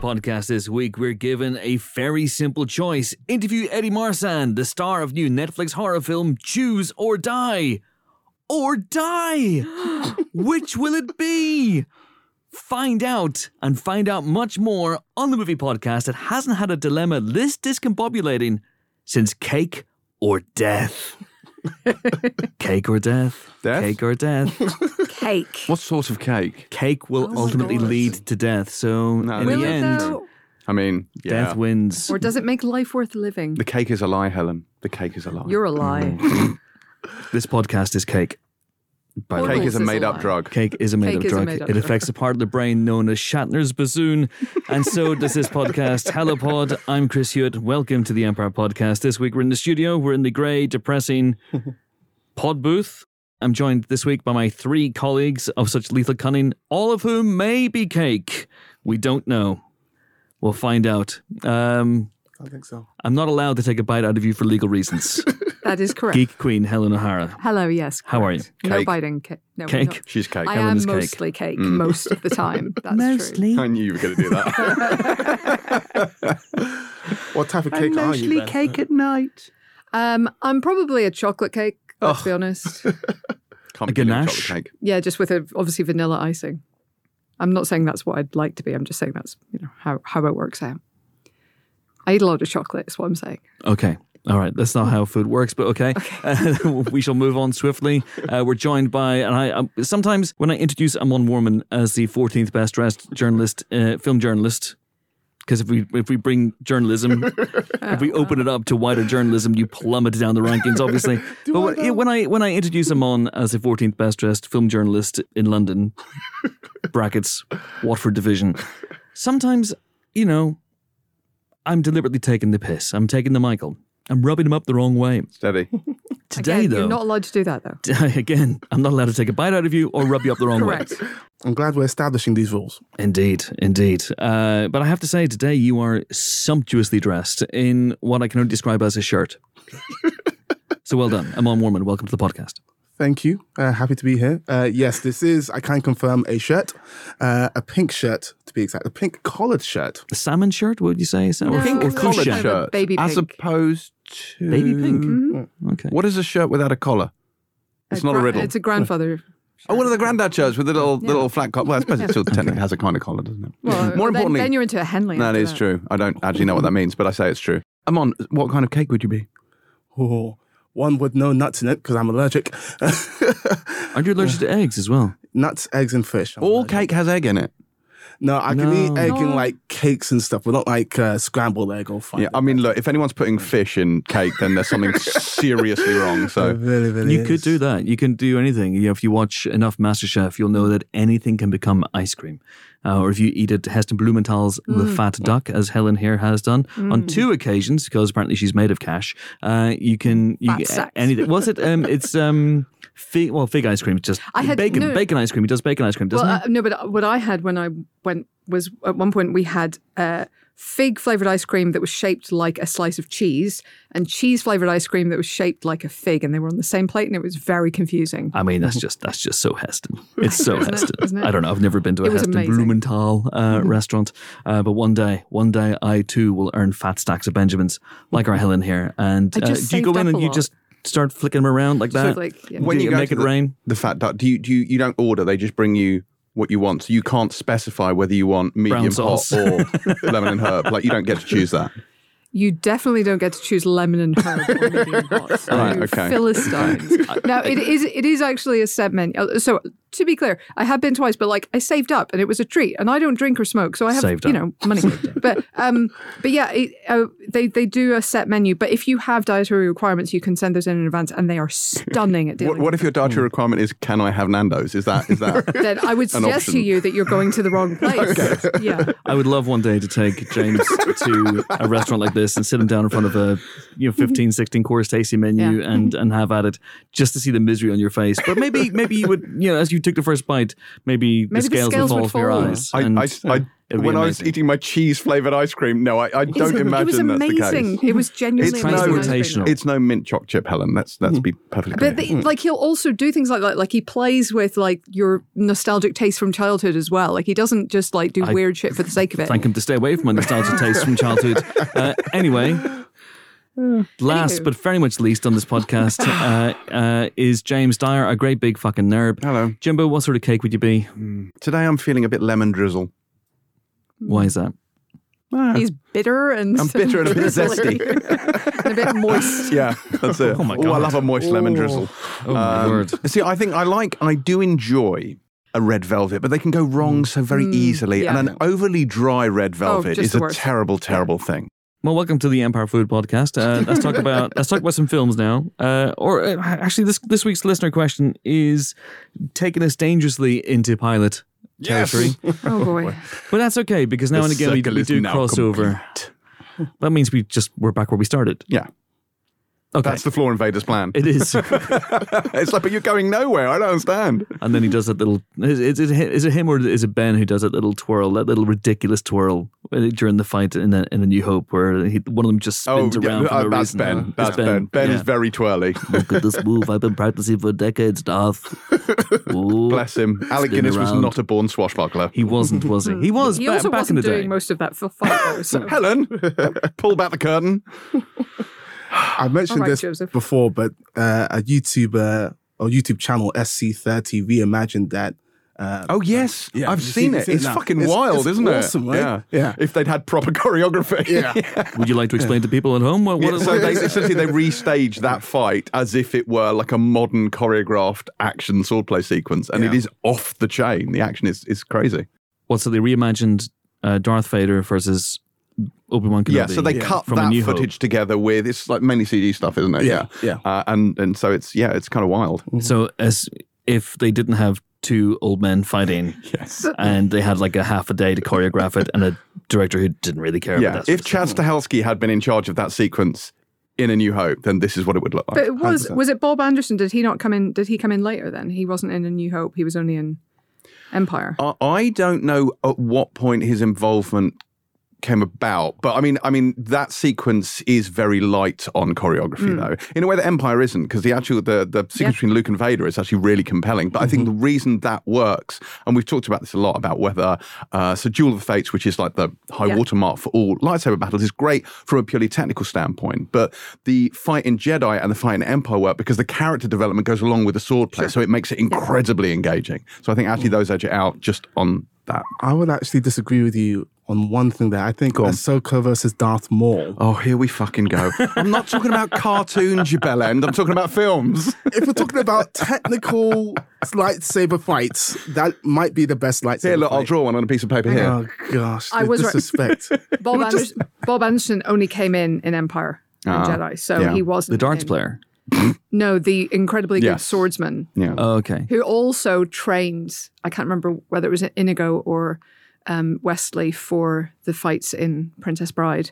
podcast this week, we're given a very simple choice. Interview Eddie Marsan, the star of new Netflix horror film Choose or Die. Or die! Which will it be? Find out, and find out much more on the movie podcast that hasn't had a dilemma this discombobulating since Cake or Death. Cake or death? Death? Cake or death? Cake. What sort of cake? Cake will ultimately lead to death, so no, in the end... Though? I mean, yeah. Death wins. Or does it make life worth living? The cake is a lie, Helen. The cake is a lie. You're a lie. This podcast is cake. Cake is a made-up drug. Cake is a made-up drug. It affects a part of the brain known as Shatner's bassoon, and so does this podcast. Hello, Pod. I'm Chris Hewitt. Welcome to the Empire Podcast. This week we're in the studio. We're in the grey, depressing pod booth. I'm joined this week by my three colleagues of such lethal cunning, all of whom may be cake. We don't know. We'll find out. I think so. I'm not allowed to take a bite out of you for legal reasons. That is correct. Geek Queen Helen O'Hara. Hello, yes. Correct. How are you? Cake. No biting. No, cake. She's cake. I Helen's am mostly cake most of the time. That's mostly. True. I knew you were going to do that. What type of cake are you? Mostly cake at night. I'm probably a chocolate cake. Let's be honest. A ganache. Cake. Yeah, just with obviously vanilla icing. I'm not saying that's what I'd like to be. I'm just saying that's how it works out. I eat a lot of chocolate, is what I'm saying. Okay. All right. That's not how food works, but okay. We shall move on swiftly. We're joined by, and I sometimes when I introduce Amon Warman as the 14th best dressed journalist, film journalist, because if we bring journalism, if we open it up to wider journalism, you plummet down the rankings, obviously. But when I introduce Amon as the 14th best dressed film journalist in London, brackets, Watford division, sometimes, I'm deliberately taking the piss. I'm taking the Michael. I'm rubbing him up the wrong way. Steady. Today, again, though. You're not allowed to do that, though. Again, I'm not allowed to take a bite out of you or rub you up the wrong way. I'm glad we're establishing these rules. Indeed. But I have to say, today you are sumptuously dressed in what I can only describe as a shirt. So well done. Amon Warman, welcome to the podcast. Thank you. Happy to be here. Yes, this is, I can confirm, a shirt. A pink shirt, to be exact. A pink collared shirt. A salmon shirt, would you say? No, or pink collared shirt. Baby pink. As opposed to... Baby pink. Mm-hmm. Okay. What is a shirt without a collar? It's not a riddle. It's a grandfather... Oh, one of the granddad shirts with the little flat collar. Well, I suppose it still technically has a kind of collar, doesn't it? Well, more importantly... Then you're into a Henley. That is true. I don't actually know what that means, but I say it's true. Amon, what kind of cake would you be? Oh... One with no nuts in it, because I'm allergic. Aren't you allergic to eggs as well? Nuts, eggs, and fish. All cake has egg in it. No, I can eat egg in like cakes and stuff, but not like scrambled egg or fun. Yeah, I mean, look, if anyone's putting fish in cake, then there's something seriously wrong. So really you could do that. You can do anything. If you watch enough MasterChef, you'll know that anything can become ice cream. Or if you eat at Heston Blumenthal's The Fat Duck, as Helen here has done on two occasions, because apparently she's made of cash. You can get anything. Was it? It's fig ice cream. Just bacon ice cream. He does bacon ice cream, doesn't it? No, but what I had when I went was at one point we had fig flavored ice cream that was shaped like a slice of cheese, and cheese flavored ice cream that was shaped like a fig, and they were on the same plate, and it was very confusing. I mean, that's just so Heston. It's so Heston. Isn't it? I don't know. I've never been to a Heston Blumenthal restaurant, but one day I too will earn fat stacks of Benjamins like our Helen here, and do you go in and you just start flicking them around like that? When you make it rain, the Fat Duck. You don't order? They just bring you what you want. So you can't specify whether you want medium hot or lemon and herb. Like, you don't get to choose that. You definitely don't get to choose lemon and herb or medium hot. So Philistines. Now, it is actually a set menu. So to be clear, I have been twice, but like I saved up and it was a treat. And I don't drink or smoke, so I have money. But yeah, they do a set menu. But if you have dietary requirements, you can send those in advance, and they are stunning at dealing. What if your dietary requirement is, can I have Nando's? Is that? Then I would suggest to you that you're going to the wrong place. Okay. Yeah, I would love one day to take James to a restaurant like this and sit him down in front of a 15, 16 course tasting menu and have at it, just to see the misery on your face. But maybe you would, as you took the first bite, maybe the scales would fall from your eyes. I When I was eating my cheese-flavoured ice cream, no, I don't imagine that's the case. It was amazing. It was genuinely amazing. It's no mint choc chip, Helen. Let's be perfectly clear. But he'll also do things like that. Like, he plays with, like, your nostalgic taste from childhood as well. Like, he doesn't just, like, do weird shit for the sake of it. Thank him to stay away from my nostalgic taste from childhood. Anyway... Last but very much least on this podcast is James Dyer, a great big fucking nerd. Hello. Jimbo, what sort of cake would you be? Today I'm feeling a bit lemon drizzle. Why is that? He's bitter and... I'm bitter and a bit zesty. And a bit moist. Yeah, that's it. Oh, my God. I love a moist lemon drizzle. Oh, my word. See, I think I do enjoy... a red velvet, but they can go wrong so very easily. Yeah. And an overly dry red velvet is a terrible, terrible thing. Well, welcome to the Empire Food Podcast. Let's talk about some films now. Actually, this week's listener question is taking us dangerously into pilot territory. Yes. Oh boy! But that's okay because now and again we do cross over. That means we're back where we started. Yeah. Okay. That's the floor invader's plan. It is. It's like, but you're going nowhere. I don't understand. And then he does that little... Is it him or is it Ben who does that little twirl, that little ridiculous twirl during the fight in A New Hope where one of them just spins around for no reason. Ben. That's Ben. Ben is very twirly. Look at this move. I've been practicing for decades, Darth. Ooh, bless him. Alec Guinness was not a born swashbuckler. He wasn't, was he? He was back in the day. He also wasn't doing most of that for fight, though. So. Helen, pull back the curtain. I mentioned this before, but a YouTuber or YouTube channel, SC30, reimagined that. I've seen it. It's fucking wild, isn't it? Awesome, right? Yeah. If they'd had proper choreography. Yeah. Would you like to explain to people at home what is it? So essentially, they restaged that fight as if it were like a modern choreographed action swordplay sequence, and it is off the chain. The action is crazy. Well, so they reimagined Darth Vader versus... Obi-Wan Kenobi. Yeah, so they cut that footage together with, it's like mainly CG stuff, isn't it? Yeah. And so it's kind of wild. So as if they didn't have two old men fighting, and they had like a half a day to choreograph it, and a director who didn't really care. Yeah, if Chad Stahelski had been in charge of that sequence in A New Hope, then this is what it would look like. But it was it Bob Anderson? Did he not come in? Did he come in later? Then he wasn't in A New Hope. He was only in Empire. I don't know at what point his involvement came about, but I mean that sequence is very light on choreography though, in a way that Empire isn't, because the sequence between Luke and Vader is actually really compelling, but I think the reason that works, and we've talked about this a lot, about whether so Duel of the Fates, which is like the high watermark for all lightsaber battles, is great from a purely technical standpoint, but the fight in Jedi and the fight in Empire work because the character development goes along with the sword play, so it makes it incredibly engaging. So I think actually those edge it out just on that. I would actually disagree with you on one thing there. I think Ahsoka versus Darth Maul. Oh, here we fucking go. I'm not talking about cartoons, you bellend. I'm talking about films. If we're talking about technical lightsaber fights, that might be the best lightsaber fight. Here, look, I'll draw one on a piece of paper here. Oh, gosh. I was disrespect. Right. Bob Anderson only came in Empire and Jedi, so he wasn't the darts player. No, the incredibly good swordsman. Yeah. Oh, okay. Who also trained, I can't remember whether it was Inigo or... Wesley for the fights in Princess Bride.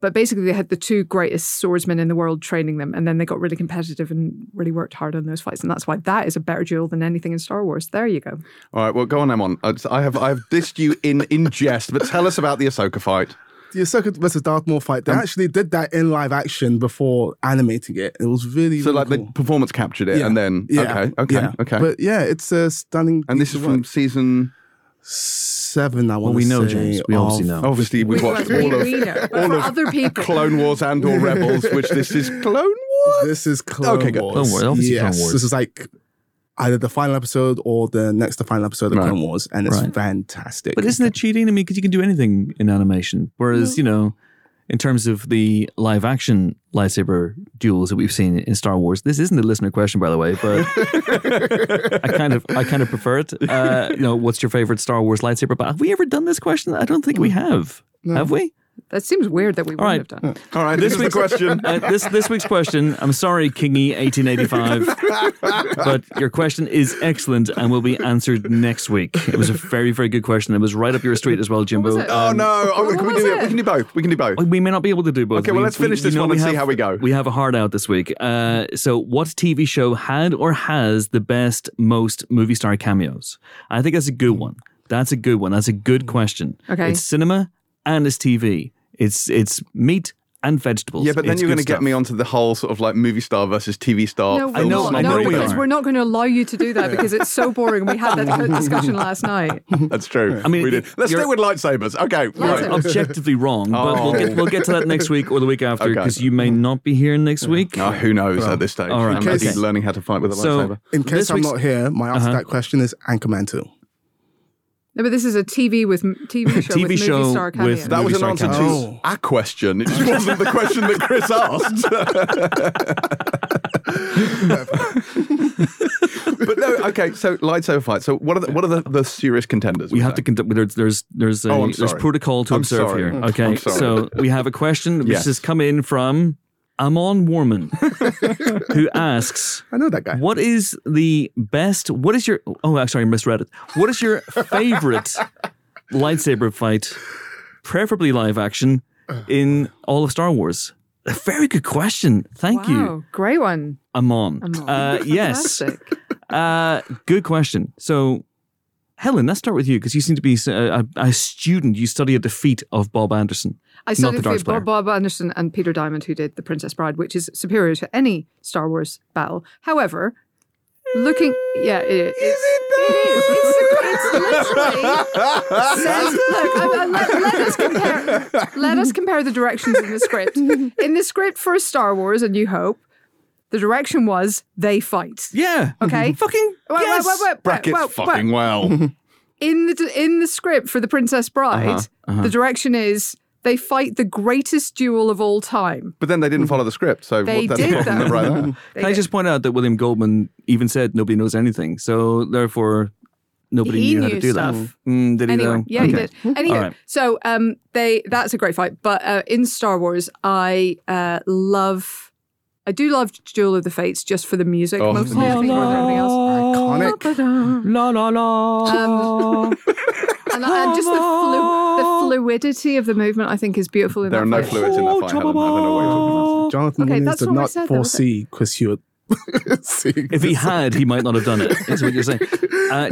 But basically they had the two greatest swordsmen in the world training them, and then they got really competitive and really worked hard on those fights, and that's why that is a better duel than anything in Star Wars. There you go. All right, well, go on, Amon. I have dissed you in jest, but tell us about the Ahsoka fight. The Ahsoka versus Darth Maul fight, they actually did that in live action before animating it. It was really so really like cool. The performance captured it and then okay. But yeah, it's a stunning. And this is from season 7, I want to say. Well, we know, James. We obviously know. Obviously, we've watched all of other people. Clone Wars and or Rebels, which this is Clone Wars? This is Clone Wars. Clone Wars. Yes. Clone Wars. This is like either the final episode or the next to final episode of Clone Wars, and it's fantastic. But isn't it cheating? I mean, because you can do anything in animation, whereas, in terms of the live action lightsaber duels that we've seen in Star Wars, this isn't a listener question, by the way, but I kind of prefer it. What's your favorite Star Wars lightsaber? But have we ever done this question? I don't think we have. No. Have we? That seems weird that we wouldn't have done. All right, this week's question. This week's question. I'm sorry, Kingy 1885, but your question is excellent and will be answered next week. It was a very, very good question. It was right up your street as well, Jimbo. Oh no! We can do both. We can do both. We may not be able to do both. Okay, well, let's finish this one and see how we go. We have a hard out this week. So, what TV show had or has the best most movie star cameos? I think that's a good one. That's a good one. That's a good question. Okay. It's cinema and it's TV. It's meat and vegetables. Yeah, but then you're going to get me onto the whole sort of like movie star versus TV star. No, I know because we're not going to allow you to do that because it's so boring. We had that discussion last night. That's true. I mean, we did. Let's stay with lightsabers. Okay. Right. Objectively wrong, but we'll get to that next week or the week after because you may not be here next week. Oh, who knows at this stage? All right. I'm learning how to fight with a lightsaber. In case I'm not here, my answer to that question is Anchorman 2. No, but this is a TV show with movie star cameos. That was an answer to a question. It just wasn't the question that Chris asked. But no, okay. So lightsaber fight. So what are the serious contenders? We have to contend. There's protocol to observe here. Okay, so we have a question which has come in from Amon Warman, who asks, I know that guy. What is your favorite lightsaber fight, preferably live action, in all of Star Wars? A very good question. Thank you. Great one. Amon. Yes. Good question. So, Helen, let's start with you because you seem to be a student. You study at the feet of Bob Anderson. I studied with Bob Anderson and Peter Diamond, who did The Princess Bride, which is superior to any Star Wars battle. However, let us compare the directions in the script. In the script for Star Wars, A New Hope, the direction was they fight. Yeah. Okay. Well. In the script for The Princess Bride, the direction is they fight the greatest duel of all time. But then they didn't follow the script, so they did that. Right. Can I just point out that William Goldman even said nobody knows anything, so therefore nobody knew how to do that. Did he know? Yeah, okay. He did. Anyway, right. So that's a great fight. But in Star Wars, I do love Duel of the Fates just for the music, mostly more than anything else. Iconic. La la la. And just the fluidity of the movement, I think, is beautiful in that fight. There are no fluids in that fight, Helen. I don't know what you're talking about. Jonathan Mooney did not foresee Chris Hewitt. If he had, he might not have done it. That's what you're saying.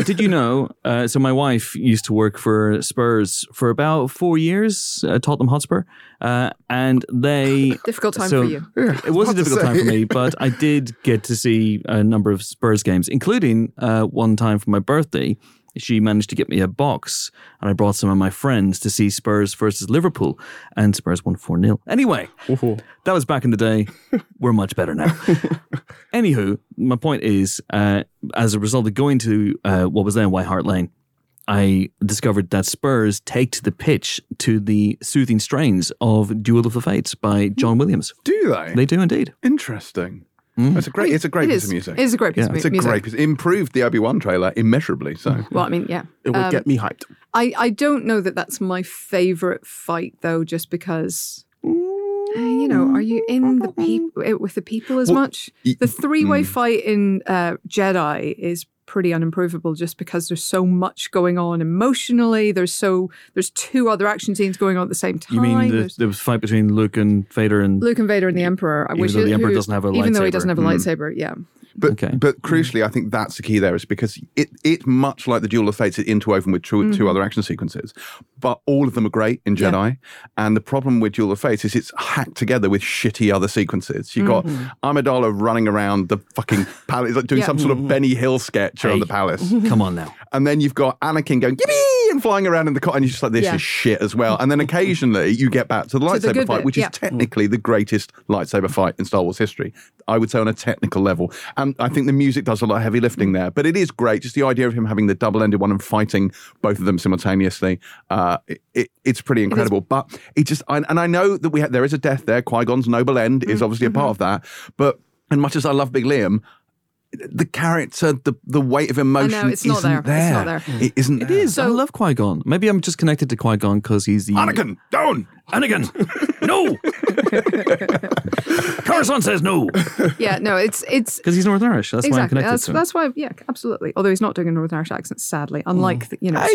Did you know, so my wife used to work for Spurs for about 4 years, Tottenham Hotspur, and they... Difficult time for you. Yeah, it was a difficult time for me, but I did get to see a number of Spurs games, including one time for my birthday. She managed to get me a box and I brought some of my friends to see Spurs versus Liverpool and Spurs won 4-0. Anyway, that was back in the day. We're much better now. Anywho, my point is, as a result of going to what was then White Hart Lane, I discovered that Spurs take to the pitch to the soothing strains of Duel of the Fates by John Williams. Do they? They do indeed. Interesting. Mm. It's a great piece of music. It is a great piece of music. It's a great piece. Improved the Obi-Wan trailer immeasurably. So. Well, I mean, yeah. It would get me hyped. I don't know that that's my favourite fight, though, just because, are you in the with the people as much? The three-way fight in Jedi is pretty unimprovable just because there's so much going on emotionally. There's two other action scenes going on at the same time. You mean the fight between Luke and Vader and the Emperor? Even though he doesn't have a lightsaber, yeah. But crucially, I think that's the key there is because it much like the Duel of Fates, it's interwoven with two other action sequences. But all of them are great in Jedi. Yeah. And the problem with Duel of Fates is it's hacked together with shitty other sequences. You've got Amidala running around the fucking palace, like doing some sort of Benny Hill sketch around the palace. Come on now. And then you've got Anakin going, yippee, and flying around in the cot, and you're just like, this is shit as well. And then occasionally you get back to the lightsaber fight, which is technically the greatest lightsaber fight in Star Wars history. I would say on a technical level. And I think the music does a lot of heavy lifting there, but it is great. Just the idea of him having the double-ended one and fighting both of them simultaneously, it's pretty incredible. But it just, and I know that there is a death there. Qui-Gon's noble end is obviously a part of that. But as much as I love Big Liam, the character, the weight of emotion isn't there. It is. I love Qui-Gon. Maybe I'm just connected to Qui-Gon because he's the... Anakin, down! Anakin, no! Coruscant says no! Yeah, no, it's... Because he's North Irish. That's why I'm connected to him. That's why, yeah, absolutely. Although he's not doing a North Irish accent, sadly. Unlike, certain... I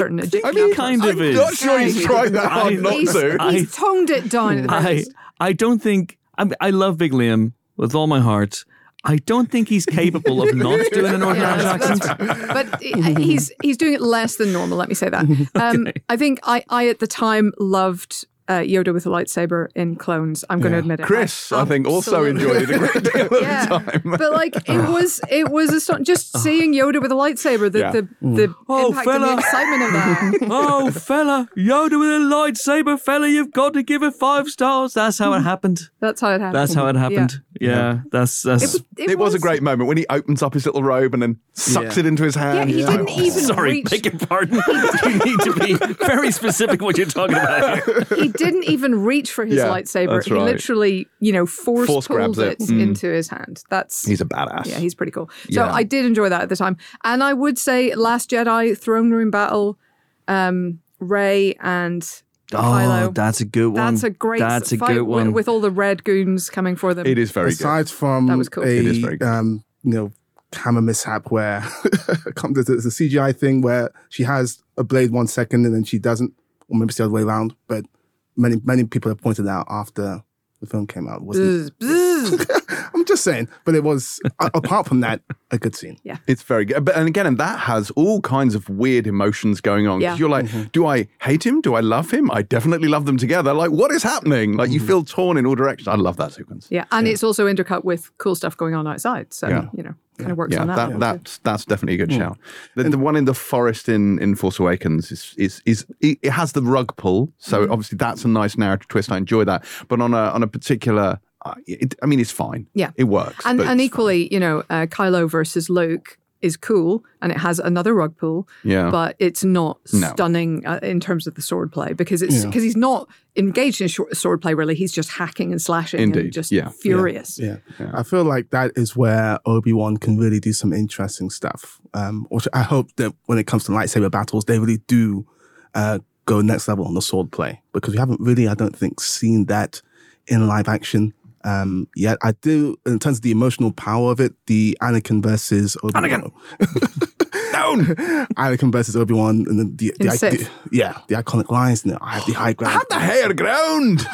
mean, he kind of is. I'm not sure he's trying that hard not to. He's toned it down. I don't think... I love Big Liam with all my heart. I don't think he's capable of not doing an ordinary accent. But he's doing it less than normal, let me say that. Okay. I think I at the time loved Yoda with a lightsaber in Clones. I'm going to admit it. Chris, I think, also enjoyed it a great deal of the time. But like, it was astonishing. Just seeing Yoda with a lightsaber, the impact and the excitement of that. Oh, fella, Yoda with a lightsaber, fella, you've got to give it 5 stars. That's how it happened. Yeah, that's. It was a great moment when he opens up his little robe and then sucks it into his hand. Yeah, he didn't even. Sorry, beg your pardon. You need to be very specific what you're talking about. He didn't even reach for his lightsaber. He literally, force pulled it into his hand. He's a badass. Yeah, he's pretty cool. So I did enjoy that at the time, and I would say Last Jedi throne room battle, Rey and. Kylo. That's a good one. That's a good one. With all the red goons coming for them. It is very good. Aside from that was cool. It is very good. Camera mishap where there's a CGI thing where she has a blade 1 second and then she doesn't, or maybe it's the other way around. But many people have pointed out after the film came out, wasn't it? I'm just saying. But it was, apart from that, a good scene. Yeah. It's very good. But, and again, and that has all kinds of weird emotions going on. Yeah. You're like, do I hate him? Do I love him? I definitely love them together. Like, what is happening? Like, you feel torn in all directions. I love that sequence. Yeah, and it's also intercut with cool stuff going on outside. So, kind of works on that. That's definitely a good shout. The one in the forest in Force Awakens is it has the rug pull, so obviously that's a nice narrative twist. I enjoy that, but on a particular, it's fine. Yeah, it works. And equally, Kylo versus Luke is cool, and it has another rug pull. Yeah, but it's not stunning in terms of the sword play because it's because he's not engaged in sword play. Really, he's just hacking and slashing. Indeed. And just furious. Yeah, I feel like that is where Obi-Wan can really do some interesting stuff. Which I hope that when it comes to lightsaber battles, they really do go next level on the sword play because we haven't really, I don't think, seen that in live action. Yeah, I do. In terms of the emotional power of it, the Anakin versus Obi-Wan. Anakin versus Obi-Wan, and the iconic lines. No, I have the high ground. I have the higher ground.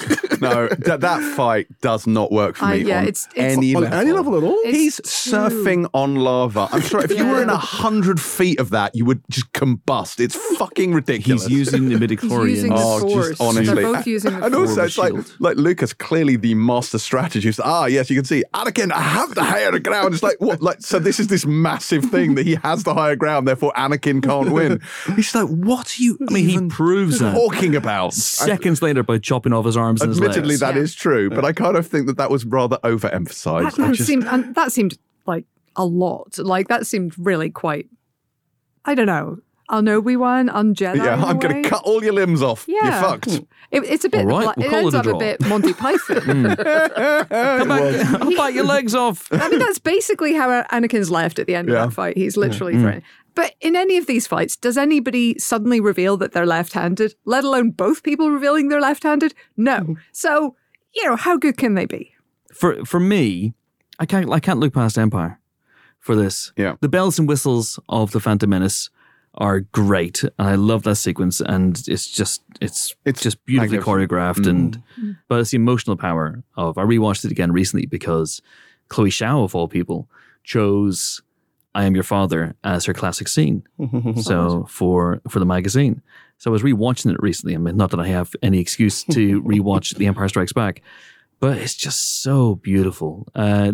No, that fight does not work for me. Yeah, on any level at all. He's surfing on lava. I'm sorry, if you were in 100 feet of that, you would just combust. It's fucking ridiculous. He's using the midichlorians. He's using the force. Just, honestly, they're both using the force. And also, it's like Lucas clearly the master strategist. Ah, yes, you can see Anakin. I have the higher ground. It's like what? Like so, this is this massive thing that he has the higher ground. Therefore, Anakin can't win. He's like, what are you? I mean, he proves that. Talking about seconds later by chopping off his arms. Admittedly, and his legs. That is true, but I kind of think that was rather overemphasized. That seemed like a lot. Like that seemed really quite. I don't know. On Obi-Wan, on Jedi. Yeah, I'm going to cut all your limbs off. Yeah. You're fucked. It's a bit. All right, it ends up a bit Monty Python. I'll bite your legs off. I mean, that's basically how Anakin's left at the end of that fight. He's literally threatened. But in any of these fights, does anybody suddenly reveal that they're left-handed, let alone both people revealing they're left-handed? No. So, how good can they be? For me, I can't look past Empire for this. Yeah. The bells and whistles of The Phantom Menace are great. And I love that sequence. And it's just beautifully choreographed. But it's the emotional power of... I rewatched it again recently because Chloe Zhao, of all people, chose... I Am Your Father as her classic scene. So for the magazine. So I was rewatching it recently. I mean, not that I have any excuse to rewatch The Empire Strikes Back, but it's just so beautiful. The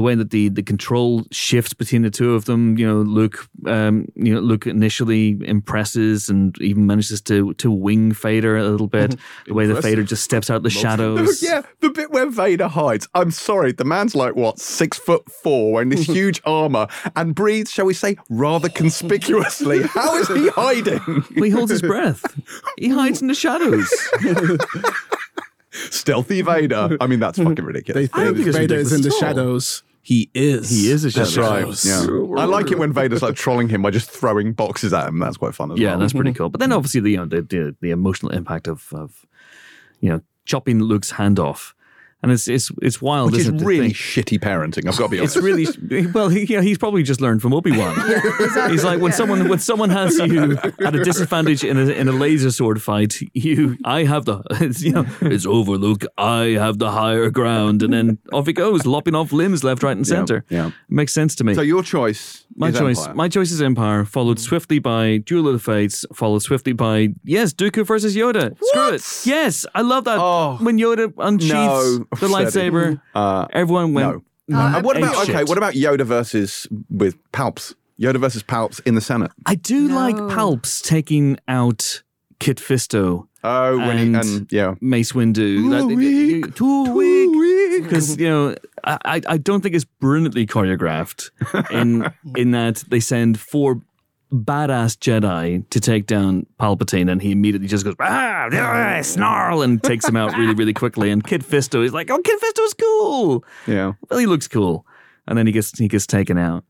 way that the control shifts between the two of them, Luke initially impresses and even manages to wing Vader a little bit. The way that Vader just steps out the shadows. Yeah, the bit where Vader hides. I'm sorry, the man's like, 6'4", wearing this huge armor and breathes, shall we say, rather conspicuously. How is he hiding? Well, he holds his breath. He hides in the shadows. Stealthy Vader. I mean, that's fucking ridiculous. I don't think Vader is in the shadows. He is. He is a shadow. That's right. Yeah. I like it when Vader's like trolling him by just throwing boxes at him. That's quite fun as well. Yeah, that's pretty cool. But then obviously the emotional impact of chopping Luke's hand off And it's wild, which isn't it? It's really shitty parenting, I've got to be honest. It's really, well, he's probably just learned from Obi-Wan. Exactly. He's like, when someone has you at a disadvantage in a laser sword fight, it's over, Luke, I have the higher ground. And then off he goes, lopping off limbs left, right and centre. Yeah. Makes sense to me. So your choice is Empire. My choice is Empire, followed swiftly by Duel of the Fates, followed swiftly by, yes, Dooku versus Yoda. What? Screw it. Yes, I love that. Oh, when Yoda unsheathes... No. The lightsaber, everyone went. No. And what about Yoda versus with Palps? Yoda versus Palps in the Senate. I do like Palps taking out Kit Fisto. Oh, and Mace Windu. Too weak. Because I don't think it's brilliantly choreographed in that they send four badass Jedi to take down Palpatine, and he immediately just goes snarl and takes him out really, really quickly. And Kid Fisto is like, Kid Fisto's cool. Yeah, well, he looks cool, and then he gets taken out.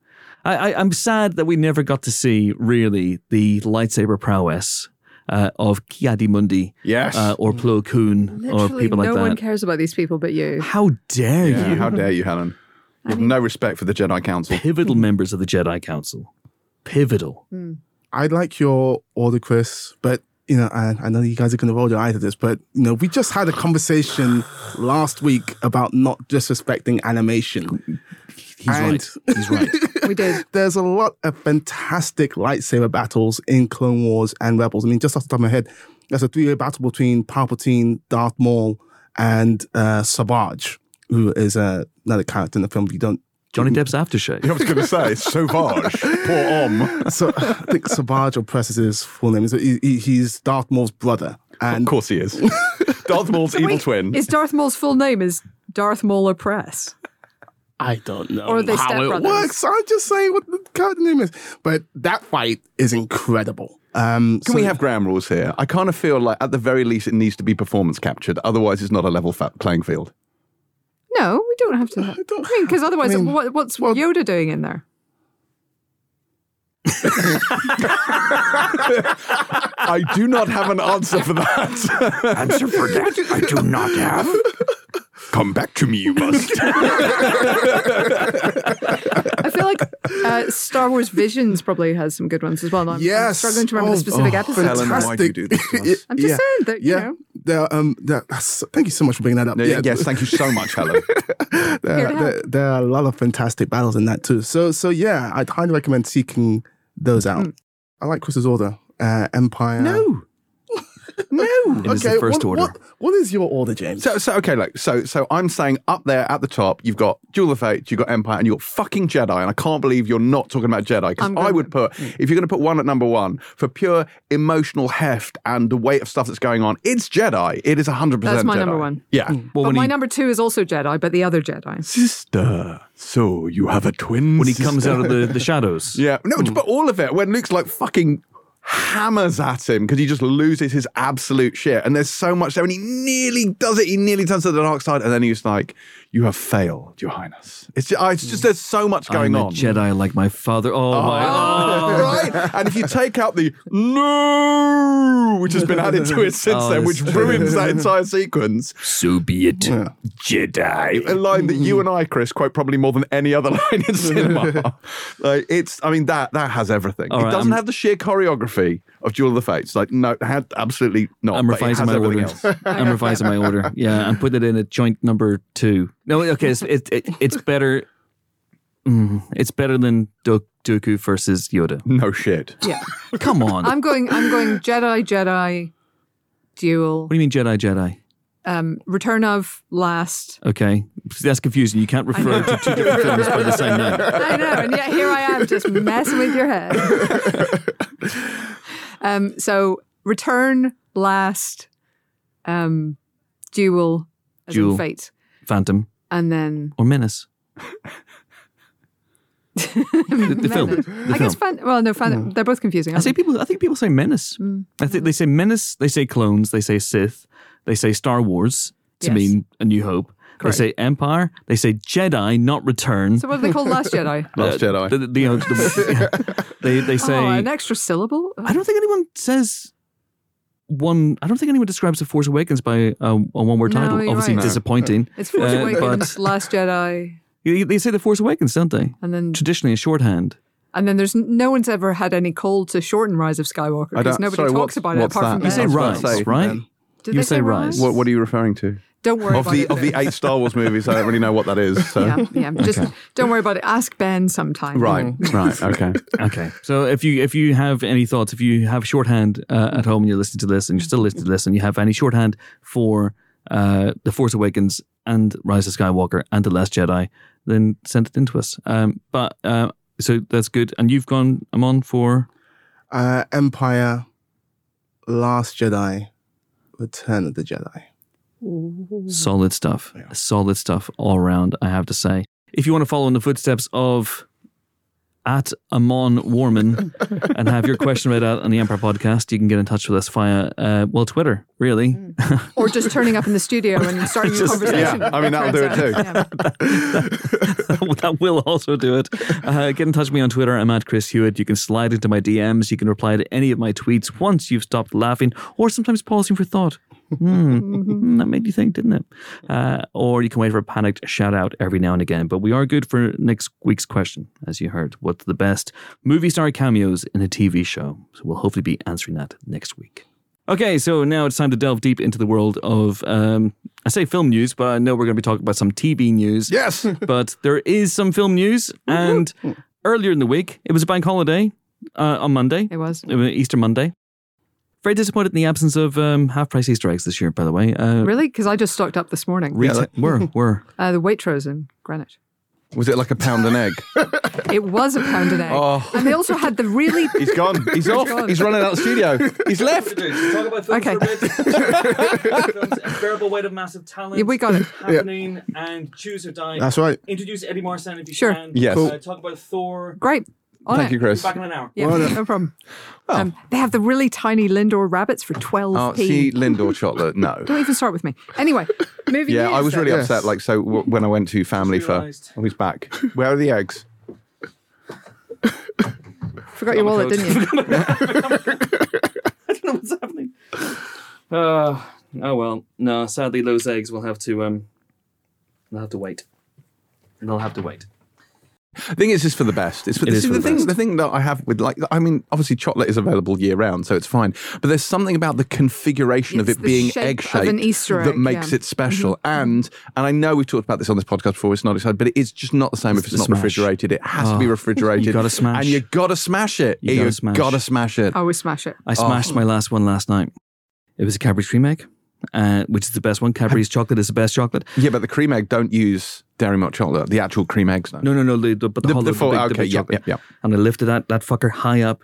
I'm sad that we never got to see really the lightsaber prowess of Ki-Adi Mundi, or Plo Koon, or people like that. No one cares about these people but you. How dare you? How dare you, Helen? You have no respect for the Jedi Council. Pivotal members of the Jedi Council. Pivotal. I like your order, Chris, but I know you guys are going to roll your eyes at this, but we just had a conversation last week about not disrespecting animation. He's right. We did. There's a lot of fantastic lightsaber battles in Clone Wars and Rebels. I mean, just off the top of my head, there's a three-way battle between Palpatine, Darth Maul, and Savage, who is another character in the film. You don't. Johnny Depp's aftershave. I was going to say, Sauvage. Poor Om. So I think Sauvage, or Press is his full name. So he's Darth Maul's brother. And of course he is. Darth Maul's evil twin. Is Darth Maul's full name is Darth Maul Press? I don't know or they how it works. I'm just saying what the character name is. But that fight is incredible. Can we have ground rules here? I kind of feel like at the very least it needs to be performance captured. Otherwise it's not a level playing field. No, we don't have to. Because otherwise, what's Yoda doing in there? I do not have an answer for that. Answer for that, I do not have. Come back to me, you must. I feel like Star Wars Visions probably has some good ones as well. I'm struggling to remember the specific episode. Helen, why do you do this to us? I'm just saying that, thank you so much for bringing that up. Yeah. Yes, thank you so much, Helen. There are a lot of fantastic battles in that too. So yeah, I'd highly recommend seeking those out. I like Chris's order. Empire. No. No, it's the first order. What is your order, James? So I'm saying up there at the top, you've got Duel of Fate, you've got Empire, and you've got fucking Jedi. And I can't believe you're not talking about Jedi, because I would put, if you're going to put one at number one for pure emotional heft and the weight of stuff that's going on, it's Jedi. It is 100% Jedi. That's my number one. Yeah, but my number two is also Jedi, but the other Jedi. Sister. So you have a twin when he comes out of the shadows. Yeah, no, but all of it when Luke's like fucking hammers at him because he just loses his absolute shit, and there's so much there, and he nearly does it. He nearly turns to the dark side, and then he's like, "You have failed, Your Highness." It's just there's so much going on. I'm a Jedi like my father. Oh my! Right? And if you take out the no, which has been added to it since then, which ruins that entire sequence. So be it, Jedi. A line that you and I, Chris, quote probably more than any other line in cinema. I mean, that has everything. All it doesn't have the sheer choreography of Duel of the Fates. Like, no, absolutely not. I'm revising my order. I'm revising my order. Yeah, I'm putting it in at joint number two. No, okay, it's better. It's better than Dooku versus Yoda. No shit. Yeah, come on. I'm going Jedi Duel. What do you mean Jedi? Return of last. Okay, that's confusing. You can't refer to two different films by the same name. I know, and yet here I am just messing with your head. So return last, duel, as in fate, phantom, and then or menace. the film. I guess phantom. No. They're both confusing. I think people say menace. I think they say menace. They say clones. They say Sith. They say Star Wars to mean A New Hope. Correct. They say Empire. They say Jedi, not return. So what do they call Last Jedi? Last Jedi. They say an extra syllable. I don't think anyone says one, I don't think anyone describes The Force Awakens by a one-word title. Obviously right. Disappointing. It's Force Awakens, but Last Jedi. They say The Force Awakens, don't they? And then traditionally, a shorthand. And then there's no one's ever had any call to shorten Rise of Skywalker because nobody talks about it apart from you say Rise, right? Did you say Rise? What are you referring to? Don't worry about it. Of the 8 Star Wars movies, I don't really know what that is. So. Yeah. Just don't worry about it. Ask Ben sometime. Right. Okay. So if you have any thoughts, if you have shorthand at home and you're listening to this and you're still listening to this and you have any shorthand for The Force Awakens and Rise of Skywalker and The Last Jedi, then send it in to us. So that's good. And you've gone, I'm on for? Empire, Last Jedi, Return of the Jedi. Solid stuff. Yeah. Solid stuff all around, I have to say. If you want to follow in the footsteps of at Amon Warman and have your question read out on the Empire podcast, you can get in touch with us via, Twitter, really. Mm. Or just turning up in the studio and starting your conversation. Yeah, I mean, that'll do it too. Yeah. That will also do it. Get in touch with me on Twitter. I'm at Chris Hewitt. You can slide into my DMs. You can reply to any of my tweets once you've stopped laughing or sometimes pausing for thought. That made you think, didn't it? Or you can wait for a panicked shout out every now and again. But we are good for next week's question, as you heard. What's the best movie star cameos in a TV show? So we'll hopefully be answering that next week. Okay, so now it's time to delve deep into the world of, I say film news, but I know we're going to be talking about some TV news. Yes! But there is some film news, and earlier in the week, it was a bank holiday on Monday. It was Easter Monday. Very disappointed in the absence of half-price Easter eggs this year, by the way. Really? Because I just stocked up this morning. Were. The Waitrose in Greenwich. Was it like a pound an egg? It was a pound an egg. Oh. And they also had the really... He's gone. He's off. Gone. He's running out of the studio. He's left. Talk about films for a bit. Unbearable weight of massive talent. Yeah, we got it. Happening and Choose or Die. That's right. Introduce Eddie Marsan if you can. Yes. Cool. Talk about Thor. Great. Thank you, Chris. Back in an hour. Yeah, no problem. Well. They have the really tiny Lindor rabbits for 12p. Oh, see, Lindor chocolate, no. Don't even start with me. Anyway, moving on. Yeah, I was really upset. Like, so when I went to family for... I was back. Where are the eggs? Forgot your wallet, didn't you? I don't know what's happening. Oh, well. No, sadly, those eggs will have to... they'll have to wait. I think it's just for the best. The thing that I have with, obviously chocolate is available year round, so it's fine. But there's something about the configuration of it being egg shaped that makes it special. Mm-hmm. And I know we've talked about this on this podcast before. It's not exciting, but it is just not the same if it's not refrigerated. It has to be refrigerated. You got to smash, and you got to smash it. I always smash it. I smashed my last one last night. It was a Cadbury cream egg, which is the best one. Cadbury's chocolate is the best chocolate. Yeah, but the cream egg don't use dairy milk chocolate, the actual cream eggs. No. The big chocolate. Yeah. And I lifted that fucker high up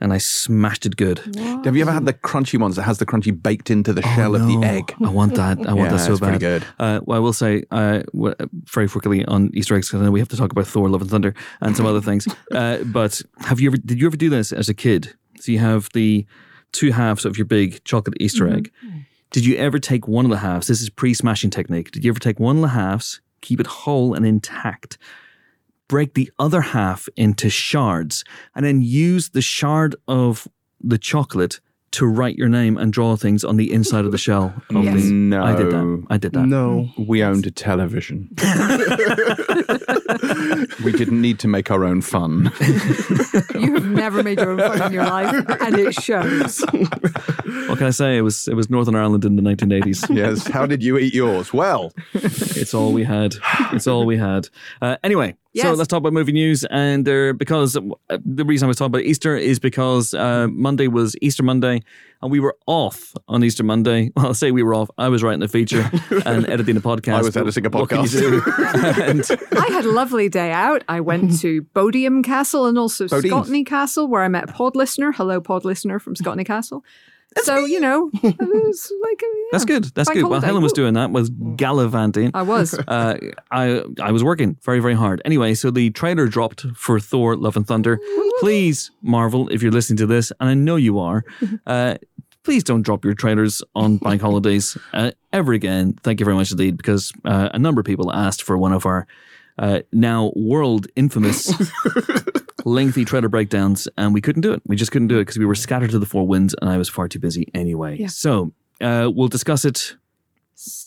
and I smashed it good. Wow. Have you ever had the crunchy ones that has the crunchy baked into the shell of the egg? I want that. I want that so bad. Pretty good. Well, I will say very quickly on Easter eggs, because I know we have to talk about Thor, Love and Thunder and some other things. But did you ever do this as a kid? So you have the two halves of your big chocolate Easter egg. Did you ever take one of the halves? This is pre-smashing technique. Did you ever take one of the halves, keep it whole and intact, break the other half into shards, and then use the shard of the chocolate to write your name and draw things on the inside of the shell? Yes. No. I did that. No. We owned a television. We didn't need to make our own fun. You have never made your own fun in your life, and it shows. What can I say? It was Northern Ireland in the 1980s. Yes. How did you eat yours? Well. It's all we had. Anyway. Yes. So let's talk about movie news, and because the reason I was talking about Easter is because Monday was Easter Monday, and we were off on Easter Monday. Well, I'll say we were off. I was writing a feature and editing a podcast. I was editing a podcast. I had a lovely day out. I went to Bodiam Castle and also Scotney Castle, where I met a pod listener. Hello, pod listener from Scotney Castle. That's so me. It was like that's good. That's good. While Helen was doing that, was gallivanting. I was. I was working very, very hard. Anyway, so the trailer dropped for Thor: Love and Thunder. Please, Marvel, if you're listening to this, and I know you are, please don't drop your trailers on bank holidays ever again. Thank you very much indeed, because a number of people asked for one of our now world infamous lengthy Shredder breakdowns, and we couldn't do it. We just couldn't do it because we were scattered to the four winds, and I was far too busy anyway. Yeah. So we'll discuss it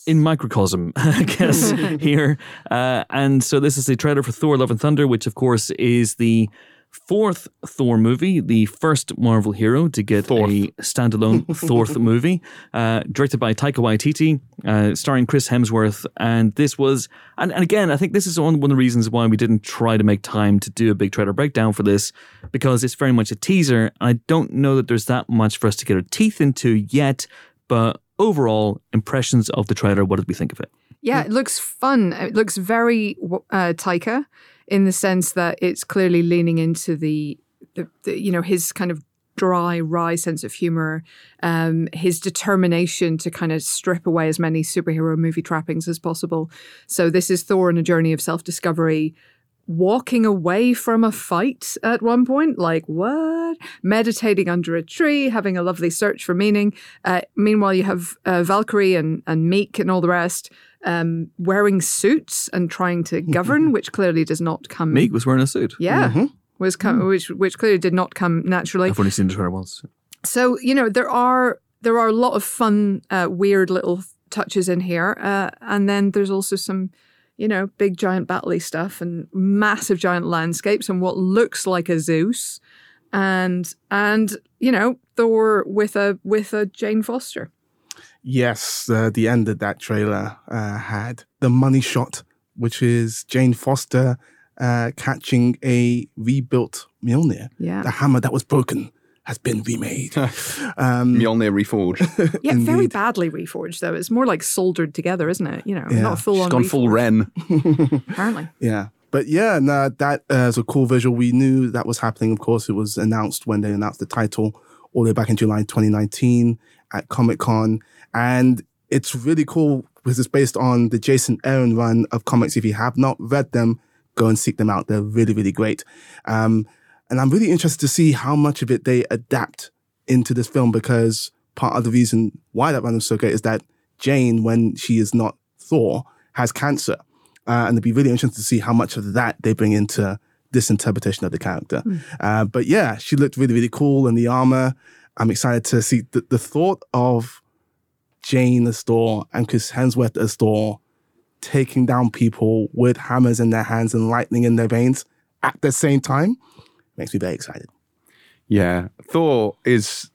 in microcosm, I guess, here. And so this is the trailer for Thor Love and Thunder, which of course is the fourth Thor movie, the first Marvel hero to get a standalone Thorth movie, directed by Taika Waititi, starring Chris Hemsworth. And this was, and again, I think this is one of the reasons why we didn't try to make time to do a big trailer breakdown for this, because it's very much a teaser. I don't know that there's that much for us to get our teeth into yet, but overall impressions of the trailer, what did we think of it? Yeah, it looks fun. It looks very Taika in the sense that it's clearly leaning into the you know, his kind of dry, wry sense of humor, his determination to kind of strip away as many superhero movie trappings as possible. So this is Thor on a journey of self-discovery, walking away from a fight at one point, like what? Meditating under a tree, having a lovely search for meaning. Meanwhile, you have Valkyrie and Meek and all the rest wearing suits and trying to govern, which clearly does not come. Meek was wearing a suit. Yeah, which clearly did not come naturally. I've only seen the trailer once. So you know there are a lot of fun, weird little touches in here, and then there's also some, you know, big giant battle-y stuff and massive giant landscapes and what looks like a Zeus, and you know, Thor with a Jane Foster. Yes, the end of that trailer had the money shot, which is Jane Foster catching a rebuilt Mjolnir. Yeah, the hammer that was broken has been remade. Mjolnir reforged. Yeah, very badly reforged, though. It's more like soldered together, isn't it? You know, yeah. Not full on. She's gone reforged. Full Ren. Apparently. Yeah. But yeah, no, that was a cool visual. We knew that was happening. Of course, it was announced when they announced the title all the way back in July 2019 at Comic-Con. And it's really cool because it's based on the Jason Aaron run of comics. If you have not read them, go and seek them out. They're really, really great. And I'm really interested to see how much of it they adapt into this film, because part of the reason why that run was so great is that Jane, when she is not Thor, has cancer. And it'd be really interesting to see how much of that they bring into this interpretation of the character. But yeah, she looked really, really cool in the armor. I'm excited to see the thought of Jane as Thor and Chris Hemsworth as Thor taking down people with hammers in their hands and lightning in their veins at the same time. Makes me very excited. Yeah. Thor is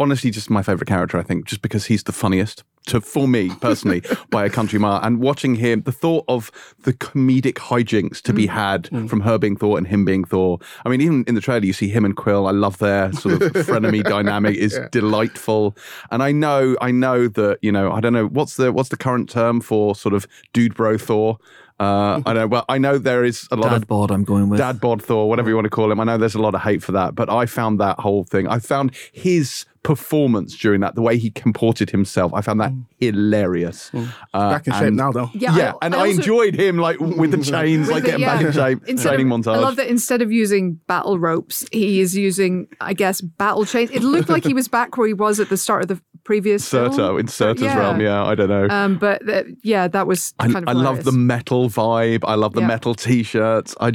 honestly just my favorite character, I think, just because he's the funniest for me personally by a country mile. And watching him, the thought of the comedic hijinks to be had from her being Thor and him being Thor. I mean, even in the trailer, you see him and Quill. I love their sort of frenemy dynamic is delightful. And I know that, you know, I don't know, what's the current term for sort of dude bro Thor? I know there is a lot of... Dad bod, I'm going with. Dad bod Thor, whatever you want to call him. I know there's a lot of hate for that, but I found that whole thing. I found his performance during that, the way he comported himself, I found that hilarious. Back in shape now, though. Yeah, and I also enjoyed him, like, with the chains, like, getting back in shape, training montage. I love that instead of using battle ropes, he is using, I guess, battle chains. It looked like he was back where he was at the start of the previous Surtur, in Surtur's realm, I don't know. That was kind of hilarious. I love the metal vibe. I love the metal T-shirts. I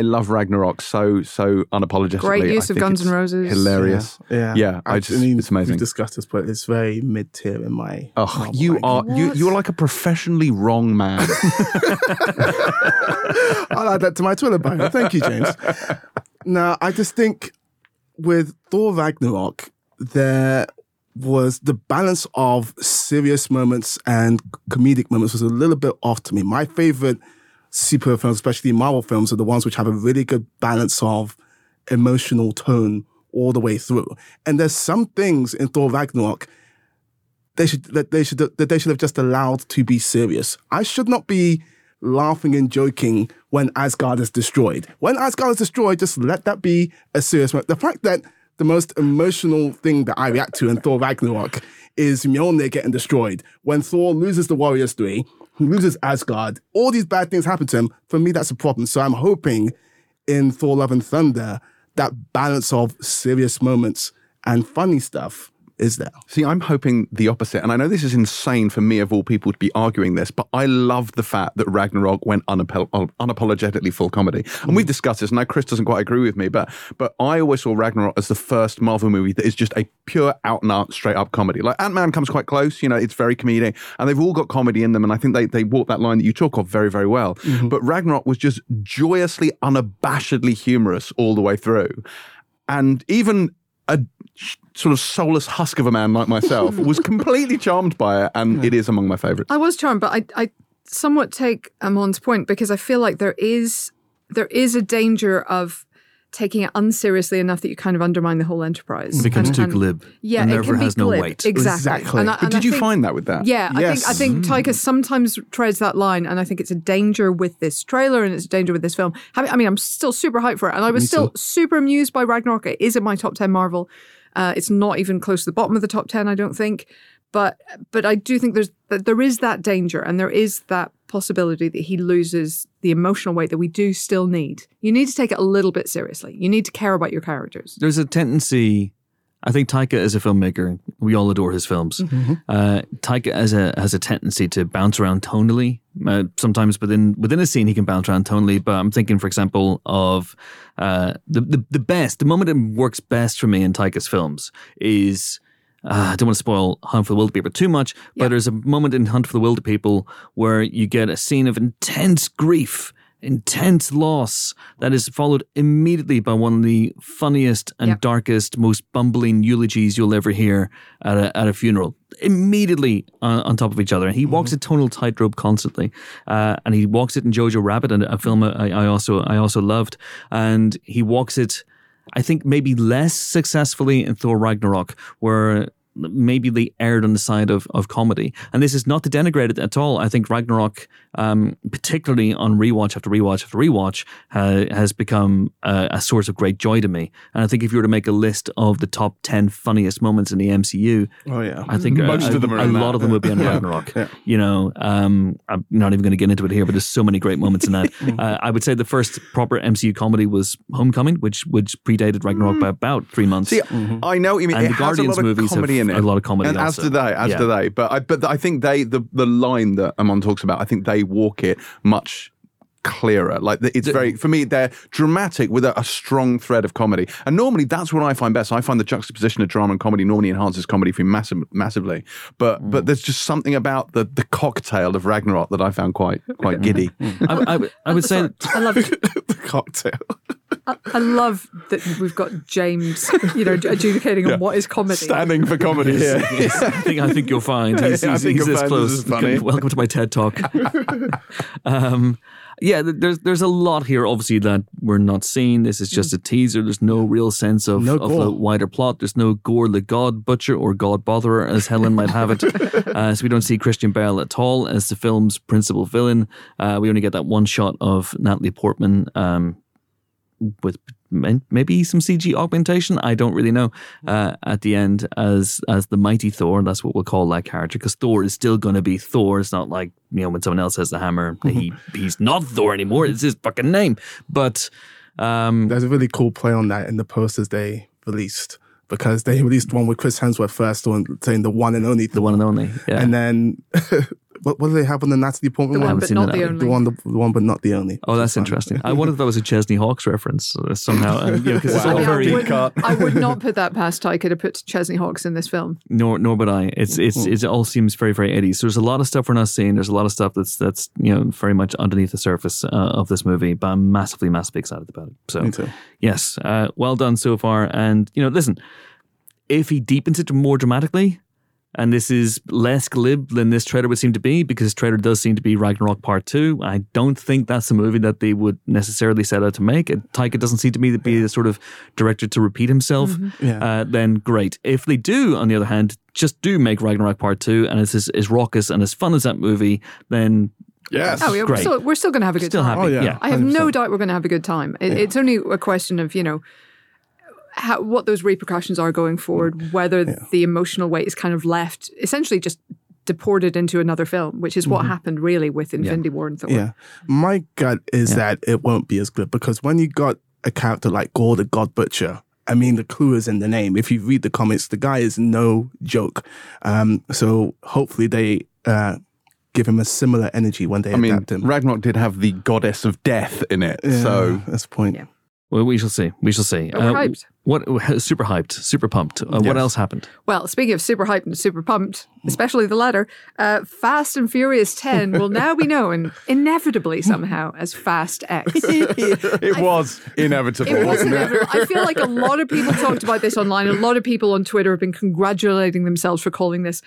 love Ragnarok so unapologetically. Great use of Guns N' Roses. Hilarious. Yeah, it's amazing. We've discussed this, but it's very mid-tier in my... Oh, you're like a professionally wrong man. I'll add that to my Twitter bio. Thank you, James. No, I just think with Thor Ragnarok, there was the balance of serious moments and comedic moments was a little bit off to me. My favorite superhero films, especially Marvel films, are the ones which have a really good balance of emotional tone all the way through. And there's some things in Thor Ragnarok that they should have just allowed to be serious. I should not be laughing and joking when Asgard is destroyed. When Asgard is destroyed, just let that be a serious moment. The fact that the most emotional thing that I react to in Thor Ragnarok is Mjolnir getting destroyed. When Thor loses the Warriors 3, he loses Asgard, all these bad things happen to him. For me, that's a problem. So I'm hoping in Thor Love and Thunder that balance of serious moments and funny stuff is there? See, I'm hoping the opposite. And I know this is insane for me, of all people, to be arguing this, but I love the fact that Ragnarok went unapologetically full comedy. And we've discussed this, and I know Chris doesn't quite agree with me, but I always saw Ragnarok as the first Marvel movie that is just a pure out-and-out, straight-up comedy. Like, Ant-Man comes quite close, you know, it's very comedic, and they've all got comedy in them, and I think they walk that line that you talk of very, very well. Mm-hmm. But Ragnarok was just joyously, unabashedly humorous all the way through. And even a sort of soulless husk of a man like myself was completely charmed by it, and it is among my favourites. I was charmed, but I somewhat take Amon's point, because I feel like there is a danger of taking it unseriously enough that you kind of undermine the whole enterprise. It becomes too glib. Yeah, and it can be has glib. No weight. Exactly. Did you find that with that? Yeah, yes. I think Taika sometimes treads that line, and I think it's a danger with this trailer and it's a danger with this film. I mean, I'm still super hyped for it, and I was still super amused by Ragnarok. It is in my top 10 Marvel. It's not even close to the bottom of the top 10, I don't think. But I do think there is that danger, and there is that possibility that he loses the emotional weight that we do still need. You need to take it a little bit seriously. You need to care about your characters. There's a tendency, I think Taika as a filmmaker, we all adore his films. Mm-hmm. Taika has a tendency to bounce around tonally. Sometimes within a scene he can bounce around tonally, but I'm thinking, for example, of the moment it works best for me in Taika's films is... I don't want to spoil Hunt for the Wilder People too much, but there's a moment in Hunt for the Wilder People where you get a scene of intense grief, intense loss, that is followed immediately by one of the funniest and darkest, most bumbling eulogies you'll ever hear at a funeral. Immediately on top of each other. And he walks a tonal tightrope constantly. And he walks it in Jojo Rabbit, a film I also loved. And he walks it... I think maybe less successfully in Thor Ragnarok, where maybe they erred on the side of comedy. And this is not to denigrate it at all. I think Ragnarok, particularly on rewatch after rewatch after rewatch, has become a source of great joy to me. And I think if you were to make a list of the top 10 funniest moments in the MCU, I think most of them are a lot of them would be on Ragnarok. Yeah. You know, I'm not even going to get into it here, but there's so many great moments in that. I would say the first proper MCU comedy was Homecoming, which predated Ragnarok by about 3 months. See, I know what you mean. And it the Guardians movies have a lot of comedy, and also. as do they. But I think the line that Amon talks about, I think they walk it much clearer. Like for me, they're dramatic with a strong thread of comedy. And normally that's what I find best. I find the juxtaposition of drama and comedy normally enhances comedy for me massively. But there's just something about the cocktail of Ragnarok that I found quite giddy. I would say I love it. The cocktail. I love that we've got James, you know, adjudicating on what is comedy. Standing for comedy here. Yes. I think you'll find he's this close. Welcome to my TED Talk. There's a lot here, obviously, that we're not seeing. This is just a teaser. There's no real sense of the wider plot. There's no Gore the God Butcher or God Botherer, as Helen might have it. So we don't see Christian Bale at all as the film's principal villain. We only get that one shot of Natalie Portman, with maybe some CG augmentation, I don't really know, at the end as the mighty Thor. That's what we'll call that character, because Thor is still going to be Thor. It's not like, you know, when someone else has the hammer, he's not Thor anymore. It's his fucking name. But there's a really cool play on that in the posters they released, because they released one with Chris Hemsworth first, saying the one and only Thor. The one and only, yeah. And then... What do they have on the Natalie Portman one? The one but not the only. Oh, that's interesting. I wondered if that was a Chesney Hawkes reference somehow. I would not put that past Taika to put Chesney Hawkes in this film. Nor would I. It all seems very, very Eddie. So there's a lot of stuff we're not seeing. There's a lot of stuff that's you know, very much underneath the surface of this movie. But I'm massively, massively excited about it. So, me too. Yes, well done so far. And you know, listen, if he deepens it more dramatically. And this is less glib than this trailer would seem to be, because trailer does seem to be Ragnarok Part 2. I don't think that's a movie that they would necessarily set out to make. Taika doesn't seem to me to be the sort of director to repeat himself. Mm-hmm. Yeah. Then great. If they do, on the other hand, just do make Ragnarok Part 2 and it's as raucous and as fun as that movie, then... Yes. Oh, yeah, great. We're still going to have a good time. Happy. Oh, yeah. I have 100%. No doubt we're going to have a good time. It's only a question of, you know... what those repercussions are going forward, whether the emotional weight is kind of left, essentially just deported into another film, which is what happened really with Infinity War and Thor. Yeah. My gut is that it won't be as good, because when you got a character like Gore the God Butcher I mean, the clue is in the name. If you read the comics, the guy is no joke. So hopefully they give him a similar energy when they adapt him. Ragnarok did have the goddess of death in it. Yeah, so that's the point. Yeah. Well, we shall see. We shall see. Hyped. Super hyped. Super pumped. Yes. What else happened? Well, speaking of super hyped and super pumped, especially the latter, Fast and Furious 10 will now be known, inevitably somehow, as Fast X. It was inevitable, wasn't it? I feel like a lot of people talked about this online. A lot of people on Twitter have been congratulating themselves for calling this.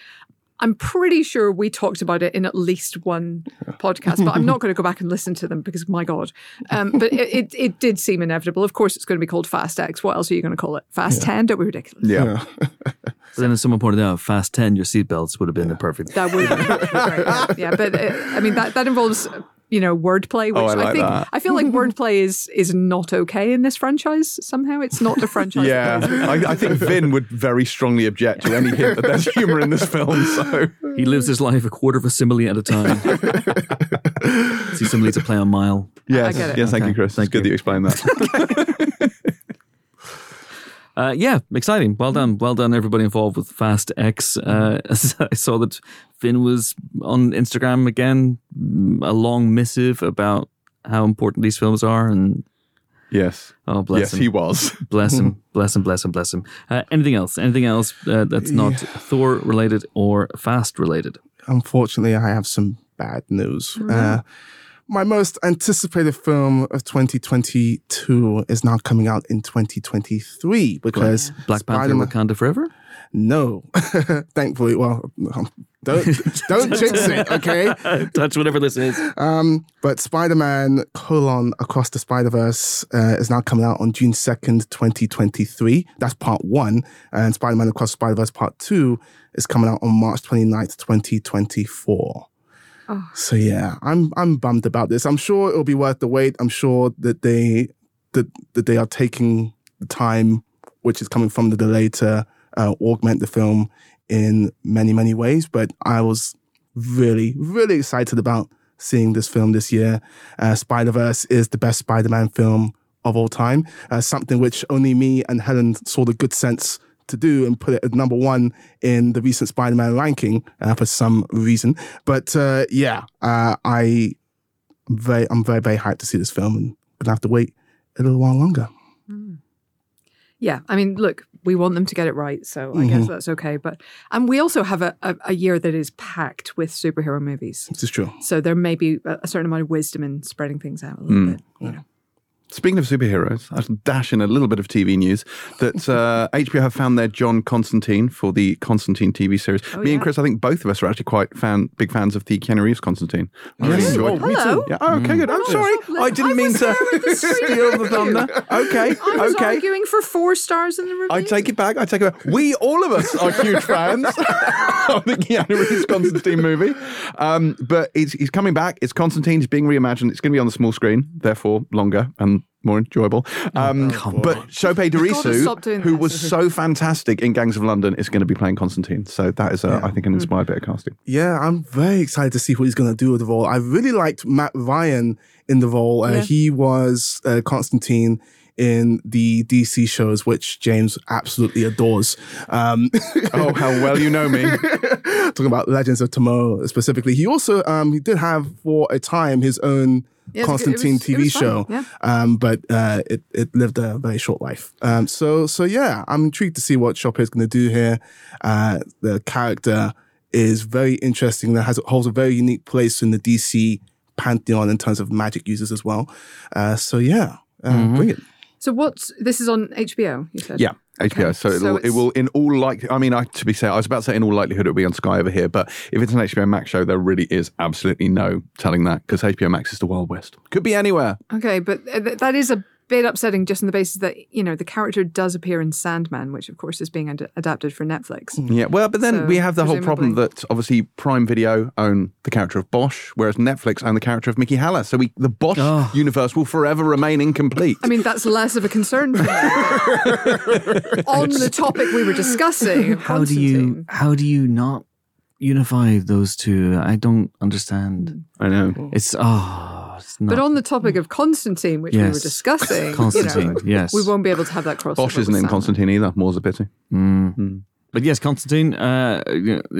I'm pretty sure we talked about it in at least one podcast, but I'm not going to go back and listen to them because, my God. But it did seem inevitable. Of course, it's going to be called Fast X. What else are you going to call it? Fast 10? Don't be ridiculous. Yeah. But then as someone pointed out, Fast 10, your seatbelts would have been the perfect. That would have been great. Yeah, but I mean, that involves... wordplay, which I think. I feel like wordplay is not okay in this franchise somehow. It's not a franchise. Yeah, I think Vin would very strongly object to any hint that there's humour in this film. So he lives his life a quarter of a simile at a time. See, similes a play on mile. Yes, I get it. Yes, okay. Thank you, Chris. It's good that you explained that. Yeah, exciting. Well done, everybody involved with Fast X. I saw that Finn was on Instagram again, a long missive about how important these films are. And yes, oh bless him. Yes, he was. Bless him. Anything else? That's not Thor related or Fast related? Unfortunately, I have some bad news. Really? My most anticipated film of 2022 is now coming out in 2023 because Black Panther: Wakanda Forever? No. Thankfully. Well, don't jinx it, okay? Touch whatever this is. But Spider-Man: Across the Spider-Verse is now coming out on June 2nd, 2023. That's part one. And Spider-Man: Across the Spider-Verse part two is coming out on March 29th, 2024. Oh. So yeah, I'm bummed about this. I'm sure it'll be worth the wait. I'm sure that they are taking the time, which is coming from the delay, to augment the film in many, many ways. But I was really, really excited about seeing this film this year. Spider-Verse is the best Spider-Man film of all time. Something which only me and Helen saw the good sense to do and put it at number one in the recent Spider-Man ranking for some reason. But I'm very, very hyped to see this film and gonna have to wait a little while longer. Mm. Yeah, I mean, look, we want them to get it right, so I guess that's okay. But and we also have a year that is packed with superhero movies. This is true. So there may be a certain amount of wisdom in spreading things out a little bit. Yeah. You know. Speaking of superheroes, I should dash in a little bit of TV news that HBO have found their John Constantine for the Constantine TV series. Oh, Me and Chris, I think both of us are actually quite big fans of the Keanu Reeves Constantine. I really enjoyed it. Me too. Yeah. Oh, okay, good. I'm sorry. I didn't mean to steal the thunder. Okay. I was arguing for 4 stars in the review. I take it back. We, all of us, are huge fans of the Keanu Reeves Constantine movie. But he's coming back. It's Constantine. It's being reimagined. It's going to be on the small screen, therefore longer and more enjoyable. But Sope Dirisu, who was so fantastic in Gangs of London, is going to be playing Constantine. So that is, I think, an inspired bit of casting. Yeah, I'm very excited to see what he's going to do with the role. I really liked Matt Ryan in the role. He was Constantine in the DC shows, which James absolutely adores. Oh, how well you know me. Talking about Legends of Tomorrow specifically. He also he did have, for a time, his own Constantine TV show, but it lived a very short life. So I'm intrigued to see what Sope is going to do here. The character is very interesting. That holds a very unique place in the DC pantheon in terms of magic users as well. Bring it. So this is on HBO, you said? Yeah. HBO, okay. So it will in all likelihood, I was about to say in all likelihood it'll be on Sky over here, but if it's an HBO Max show, there really is absolutely no telling that, because HBO Max is the Wild West. Could be anywhere. Okay, but that is a bit upsetting just on the basis that, the character does appear in Sandman, which of course is being adapted for Netflix. Yeah, well, but then we have the whole problem that obviously Prime Video own the character of Bosch, whereas Netflix own the character of Mickey Haller. So the Bosch universe will forever remain incomplete. I mean, that's less of a concern for me. On the topic we were discussing, how do you not unify those two? I don't understand. I know. It's it's not... But on the topic of Constantine, which we were discussing, Constantine, we won't be able to have that crossover. Bosch isn't in Constantine either. More's a pity. But yes, Constantine,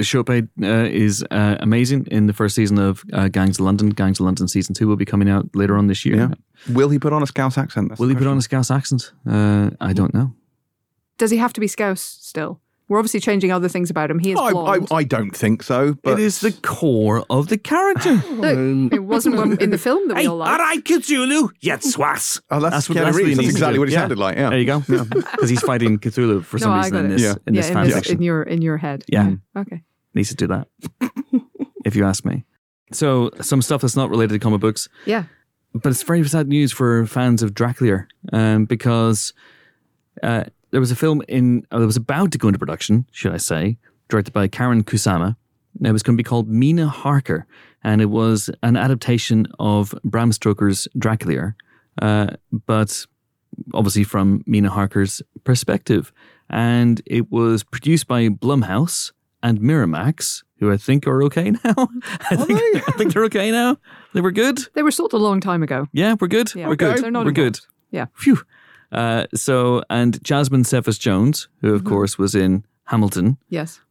Sope is amazing in the first season of Gangs of London. Gangs of London season 2 will be coming out later on this year. Yeah. Will he put on a Scouse accent? That's Will he put on a Scouse accent? I don't know. Does he have to be Scouse still? We're obviously changing other things about him. He is blonde. I don't think so. But it is the core of the character. Look, it wasn't one in the film that we all liked. All right, Cthulhu, yet swas. Oh, that's Keanu Reeves. That's exactly what he sounded like. Yeah. There you go. Because he's fighting Cthulhu for some reason in this fanfiction. In your head. Yeah. Okay. Needs to do that, if you ask me. So some stuff that's not related to comic books. Yeah. But it's very sad news for fans of Dracula, because... there was a film that was about to go into production, should I say, directed by Karen Kusama. It was going to be called Mina Harker, and it was an adaptation of Bram Stoker's Dracula, but obviously from Mina Harker's perspective. And it was produced by Blumhouse and Miramax, who I think are okay now. I think they're okay now. They were good. They were sorted a long time ago. Yeah, we're good. Yeah, we're good. They're not good. Yeah. Phew. And Jasmine Cephas-Jones, who of course was in Hamilton,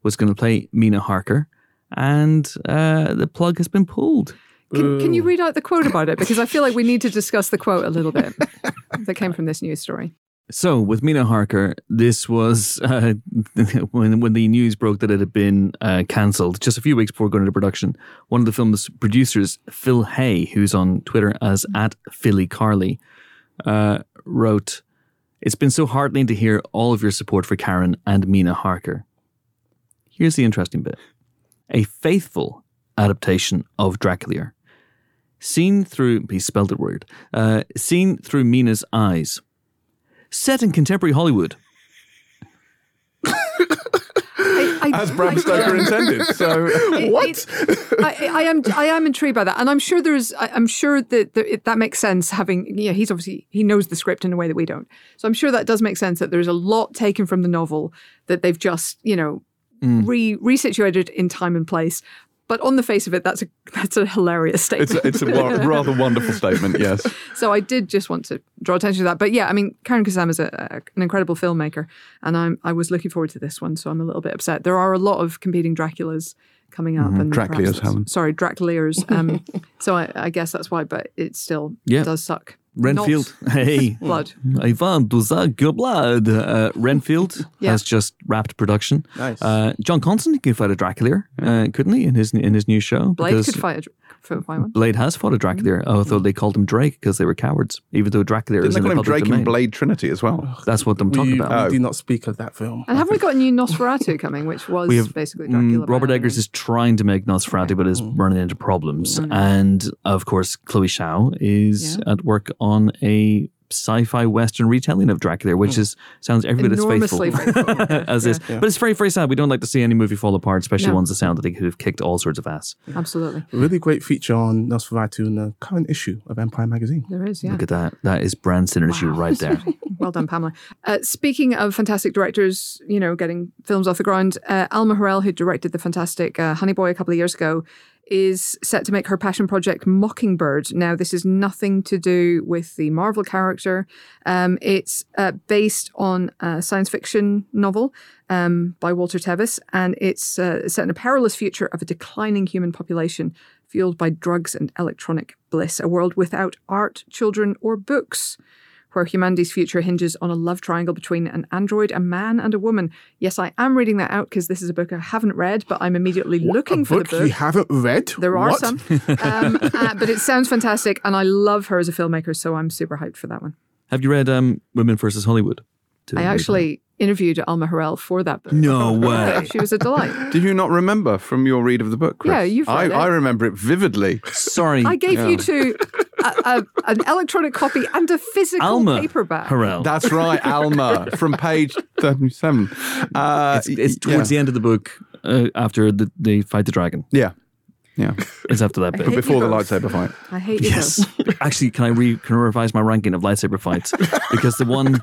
was going to play Mina Harker, and the plug has been pulled. Can you read out the quote about it? Because I feel like we need to discuss the quote a little bit that came from this news story. So with Mina Harker, this was when the news broke that it had been cancelled just a few weeks before going into production. One of the film's producers, Phil Hay, who's on Twitter as @PhillyCarley, wrote, "It's been so heartening to hear all of your support for Karen and Mina Harker. Here's the interesting bit. A faithful adaptation of Dracula. Seen through," he spelled it weird, "seen through Mina's eyes. Set in contemporary Hollywood." As Bram Stoker intended. So what? I am intrigued by that, and I'm sure that makes sense. He's obviously, he knows the script in a way that we don't. So I'm sure that does make sense that there's a lot taken from the novel that they've just resituated in time and place. But on the face of it, that's a hilarious statement. It's a rather wonderful statement, yes. So I did just want to draw attention to that. But yeah, I mean, Karen Kusama is an incredible filmmaker, and I was looking forward to this one, so I'm a little bit upset. There are a lot of competing Draculas coming up. And Dracula's, Helen. Sorry, Draculaers. So I guess that's why, but it still does suck. Renfield, hey. Blood. Ivan Duzag, your blood. Renfield has just wrapped production. Nice. John Constantine could fight a Dracula, couldn't he, in his new show? Blade could fight one. Blade has fought a Dracula, although they called him Drake because they were cowards, even though Dracula is in the public domain. They call him Drake and Blade Trinity as well. That's what I'm talking about. We do not speak of that film. And haven't we got a new Nosferatu coming, which was basically Dracula? Robert Eggers is trying to make Nosferatu, but is running into problems. And, of course, Chloe Zhao is at work on a sci-fi western retelling of Dracula, which sounds every bit as faithful as this. Yeah. But it's very, very sad. We don't like to see any movie fall apart, especially ones that sound that they could have kicked all sorts of ass. Yeah. Absolutely. A really great feature on Nosferatu in the current issue of Empire Magazine. There is, yeah. Look at that. That is brand synergy right there. Well done, Pamela. Speaking of fantastic directors, getting films off the ground, Alma Harrell, who directed the fantastic Honey Boy a couple of years ago, is set to make her passion project Mockingbird. Now, this is nothing to do with the Marvel character. It's based on a science fiction novel by Walter Tevis, and it's set in a perilous future of a declining human population fueled by drugs and electronic bliss, a world without art, children, or books, where humanity's future hinges on a love triangle between an android, a man, and a woman. Yes, I am reading that out because this is a book I haven't read, but I'm immediately looking for the book. You haven't read? There are some. But it sounds fantastic, and I love her as a filmmaker, so I'm super hyped for that one. Have you read Women vs. Hollywood? I actually interviewed Alma Harrell for that book. No way. She was a delight. Did you not remember from your read of the book, Chris? Yeah, you've read it. I remember it vividly. Sorry. I gave you two... an electronic copy and a physical paperback. Harrell. That's right, Alma, from page 37. It's towards the end of the book, after they fight the dragon. Yeah. Yeah. It's after that bit. But before the lightsaber fight. I hate you. Yes. Actually, can I revise my ranking of lightsaber fights? Because the one...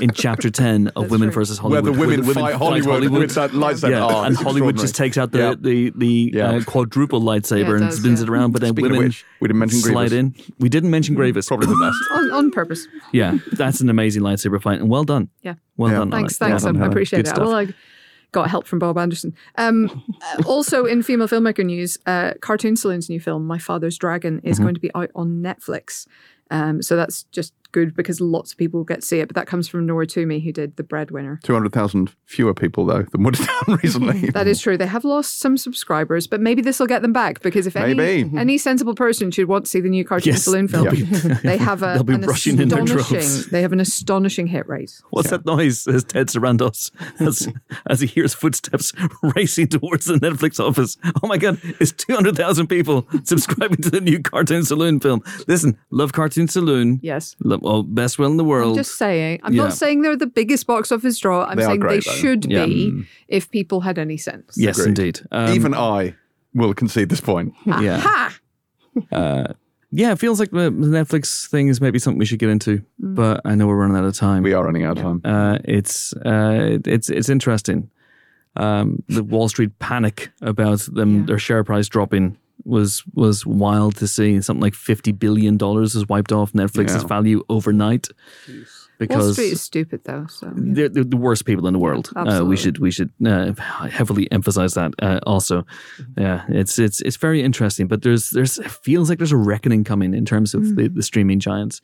in Chapter 10 of Women vs. Hollywood. Where the women fight Hollywood. With that lightsaber. Yeah. Oh, and Hollywood just takes out the quadruple lightsaber and spins it around. But then speaking women which, we didn't mention slide in. We didn't mention Gravis. Probably the best. on purpose. Yeah, that's an amazing lightsaber fight. And well done. Yeah. Well done. Thanks. Well done, I appreciate it. Well, I got help from Bob Anderson. Also in female filmmaker news, Cartoon Saloon's new film, My Father's Dragon, is going to be out on Netflix. So that's just good because lots of people get to see it. But that comes from Nora Toomey, who did The Breadwinner. 200,000 fewer people, though, than would have done recently. That is true. They have lost some subscribers, but maybe this will get them back, because if any sensible person should want to see the new Cartoon Saloon film, they have an astonishing hit rate. What's that noise? There's Ted Sarandos as he hears footsteps racing towards the Netflix office. Oh my God, it's 200,000 people subscribing to the new Cartoon Saloon film. Listen, love Cartoon Saloon. Yes. Well, best will in the world. I'm just saying. I'm not saying they're the biggest box office draw. I'm saying great, they should be if people had any sense. Yes, indeed. Even I will concede this point. Aha! Yeah, it feels like the Netflix thing is maybe something we should get into, but I know we're running out of time. We are running out of time. It's interesting. The Wall Street panic about them their share price dropping was wild to see. Something like $50 billion was wiped off Netflix's value overnight. Wall Street is stupid, though. So, they're the worst people in the world. We should heavily emphasize that also. Yeah, it's very interesting, but it feels like there's a reckoning coming in terms of the streaming giants.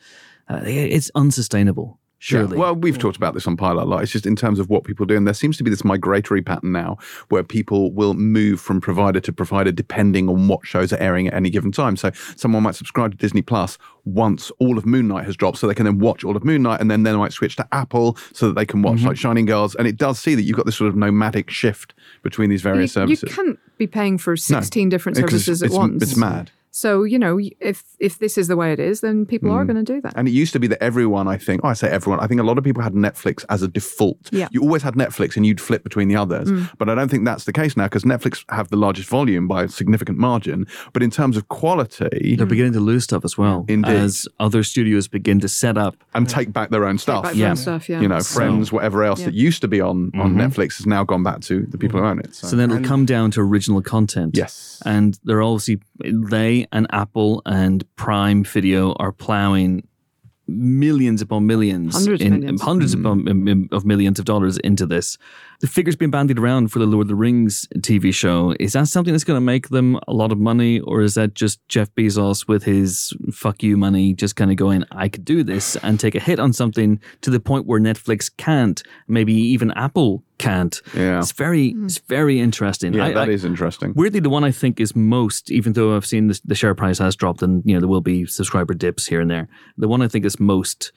It's unsustainable. Surely. Yeah. Well, we've talked about this on Pilot a lot. It's just in terms of what people do. And there seems to be this migratory pattern now where people will move from provider to provider depending on what shows are airing at any given time. So someone might subscribe to Disney Plus once all of Moon Knight has dropped, so they can then watch all of Moon Knight, and then they might switch to Apple so that they can watch like Shining Girls. And it does see that you've got this sort of nomadic shift between these various services. You can't be paying for 16 different services at once. It's mad. So, if this is the way it is, then people are going to do that. And it used to be that everyone, I think a lot of people had Netflix as a default. Yeah. You always had Netflix and you'd flip between the others. But I don't think that's the case now, because Netflix have the largest volume by a significant margin. But in terms of quality... They're beginning to lose stuff as well. Indeed. As other studios begin to set up... And take back their own stuff. Friends, whatever else that used to be on Netflix has now gone back to the people who own it. So then it'll come down to original content. Yes. And they're obviously... They and Apple and Prime Video are plowing millions upon millions, hundreds of millions of dollars into this. The figure's been bandied around for the Lord of the Rings TV show. Is that something that's going to make them a lot of money, or is that just Jeff Bezos with his fuck you money just kind of going, I could do this and take a hit on something to the point where Netflix can't, maybe even Apple can't. Yeah. It's very interesting. Yeah, that is interesting. Weirdly, the one I think is most, even though I've seen the share price has dropped and there will be subscriber dips here and there, the one I think is most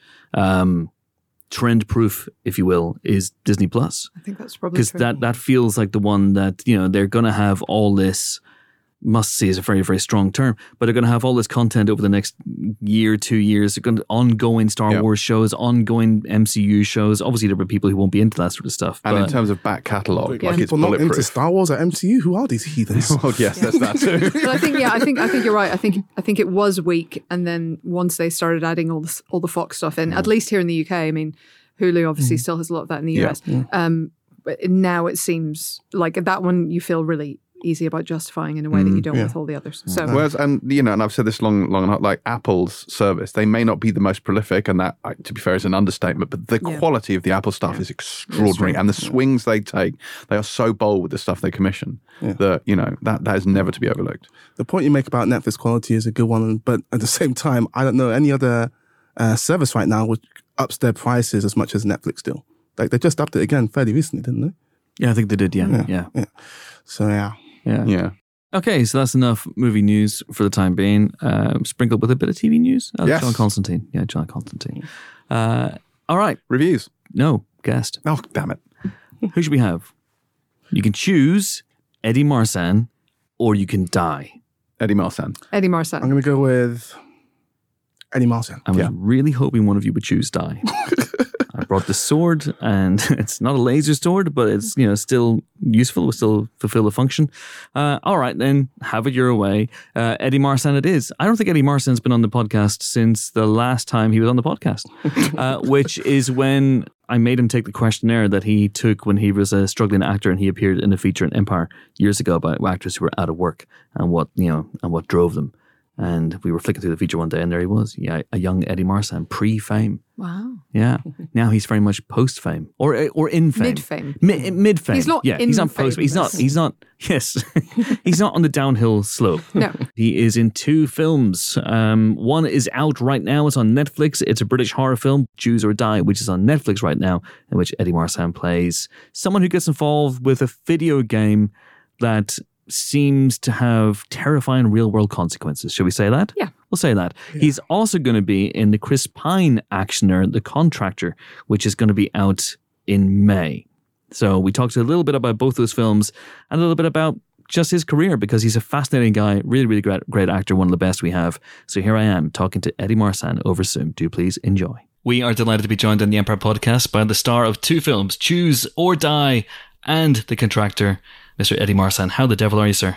trend proof, if you will, is Disney Plus. I think that's probably true. Because that feels like the one that, they're going to have all this, must see is a very, very strong term, but they're going to have all this content over the next year, 2 years. They're going to ongoing Star Wars shows, ongoing MCU shows. Obviously, there are people who won't be into that sort of stuff. And in terms of back catalogue, it's bulletproof. Not into Star Wars or MCU. Who are these heathens? Oh, yes, that's that too. But I think you're right. I think it was weak, and then once they started adding all the Fox stuff in, at least here in the UK. I mean, Hulu obviously still has a lot of that in the US. Yeah. But now it seems like that one you feel really easy about justifying in a way that you don't with all the others. So, whereas, and I've said this long and hard, like Apple's service, they may not be the most prolific, and that, to be fair, is an understatement, but the quality of the Apple stuff is extraordinary, and the swings they take, they are so bold with the stuff they commission that, that is never to be overlooked. The point you make about Netflix quality is a good one, but at the same time, I don't know any other service right now which ups their prices as much as Netflix do. Like, they just upped it again fairly recently, didn't they? Yeah, I think they did, yeah. So, yeah. Okay, so that's enough movie news for the time being. Sprinkled with a bit of TV news. John Constantine. Yeah, John Constantine. All right. Reviews. No, guest. Oh, damn it. Who should we have? You can choose Eddie Marsan, or you can die. Eddie Marsan. Eddie Marsan. I'm going to go with Eddie Marsan. I was really hoping one of you would choose die. I brought the sword, and it's not a laser sword, but it's, you know, still useful. Will still fulfill the function. All right, then, have it your way. Eddie Marsan it is. I don't think Eddie Marsan's been on the podcast since the last time he was on the podcast, which is when I made him take the questionnaire that he took when he was a struggling actor, and he appeared in a feature in Empire years ago about actors who were out of work and what, you know, and what drove them. And we were flicking through the feature one day, and there he was, yeah, a young Eddie Marsan, pre-fame. Wow. Yeah. Now he's very much post-fame, or in fame, mid-fame, mid-fame. He's not. Yeah, in he's not post. He's not. He's not. Yes, he's not on the downhill slope. No. He is in two films. One is out right now. It's on Netflix. It's a British horror film, Choose or Die, which is on Netflix right now, in which Eddie Marsan plays someone who gets involved with a video game that seems to have terrifying real-world consequences. Should we say that? Yeah. We'll say that. Yeah. He's also going to be in the Chris Pine actioner, The Contractor, which is going to be out in May. So we talked a little bit about both those films and a little bit about just his career, because he's a fascinating guy, really, really great actor, one of the best we have. So here I am talking to Eddie Marsan over Zoom. Do please enjoy. We are delighted to be joined on the Empire podcast by the star of two films, Choose or Die and The Contractor, Mr. Eddie Marsan. How the devil are you, sir?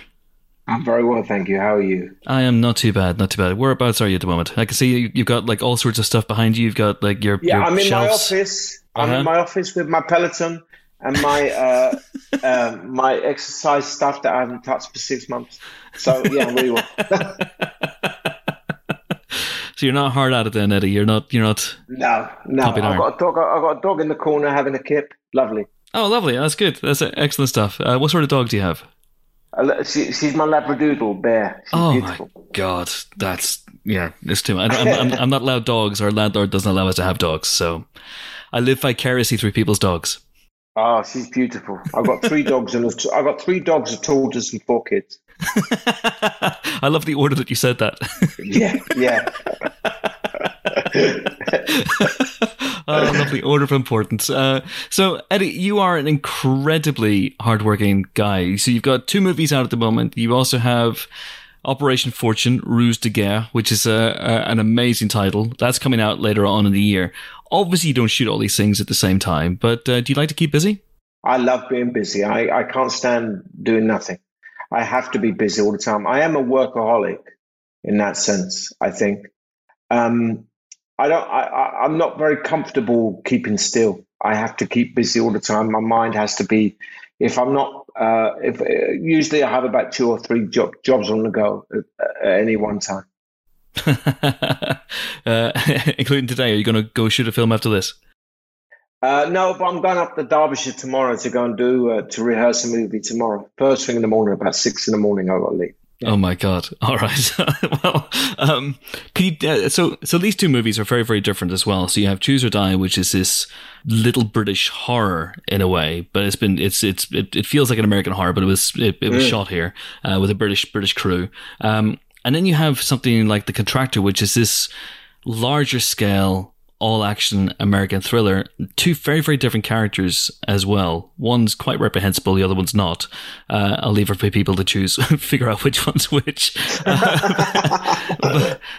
I'm very well, thank you. How are you? I am not too bad, not too bad. Whereabouts are you at the moment? I can see you've got like all sorts of stuff behind you. You've got like your shelves. I'm in my office. I'm in my office with my Peloton and my my exercise stuff that I haven't touched for 6 months. So yeah, I'm really well. So you're not hard at it then, Eddie. You're not. No. I've got a dog in the corner having a kip. Lovely. Oh, lovely. That's good. That's excellent stuff. What sort of dog do you have? She's my Labradoodle, Bear. She's beautiful. My God. That's, yeah, it's too much. I'm not allowed dogs. Our landlord doesn't allow us to have dogs. So I live vicariously through people's dogs. Oh, she's beautiful. I've got three dogs, a tortoise, and 4 kids. I love the order that you said that. Yeah. Oh, lovely order of importance. So, Eddie, you are an incredibly hardworking guy. So you've got 2 movies out at the moment. You also have Operation Fortune, Ruse de Guerre, which is an amazing title. That's coming out later on in the year. Obviously, you don't shoot all these things at the same time, but do you like to keep busy? I love being busy. I can't stand doing nothing. I have to be busy all the time. I am a workaholic in that sense, I think. I'm not very comfortable keeping still. I have to keep busy all the time. My mind has to be. Usually I have about 2 or 3 jobs on the go at any one time, including today. Are you going to go shoot a film after this? No, but I'm going up to Derbyshire tomorrow to go and to rehearse a movie tomorrow. First thing in the morning, about 6 a.m, I've got to leave. Yeah. Oh my God! All right. Well, can you? So these 2 movies are very, very different as well. So you have Choose or Die, which is this little British horror in a way, but it feels like an American horror, but it was shot here with a British crew. And then you have something like The Contractor, which is this larger scale all action American thriller. 2 very, very different characters as well. One's quite reprehensible, the other one's not. I'll leave it for people to choose, figure out which one's which.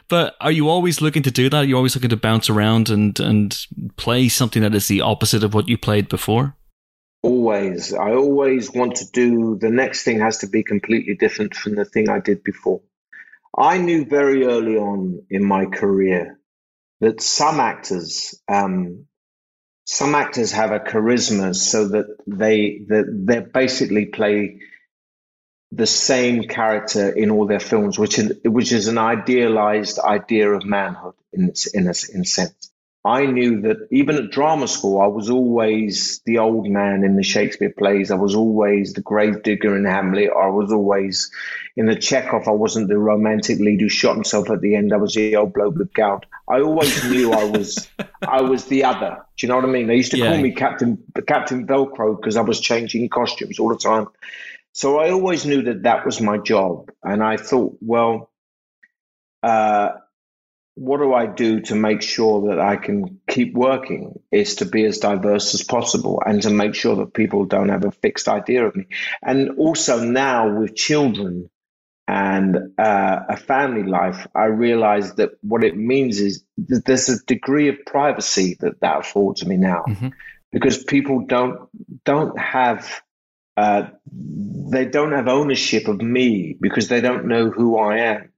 But are you always looking to do that? Are you always looking to bounce around and play something that is the opposite of what you played before? Always. I always want to do, the next thing has to be completely different from the thing I did before. I knew very early on in my career that some actors have a charisma so that they basically play the same character in all their films, which is an idealized idea of manhood in a sense. I knew that even at drama school, I was always the old man in the Shakespeare plays. I was always the grave digger in Hamlet. I was always in the Chekhov. I wasn't the romantic lead who shot himself at the end. I was the old bloke with gout. I always knew I was the other. Do you know what I mean? They used to call me Captain Velcro because I was changing costumes all the time. So I always knew that was my job. And I thought, well, what do I do to make sure that I can keep working is to be as diverse as possible and to make sure that people don't have a fixed idea of me. And also now with children and a family life, I realized that what it means is that there's a degree of privacy that affords me now, mm-hmm. because people don't have they don't have ownership of me because they don't know who I am.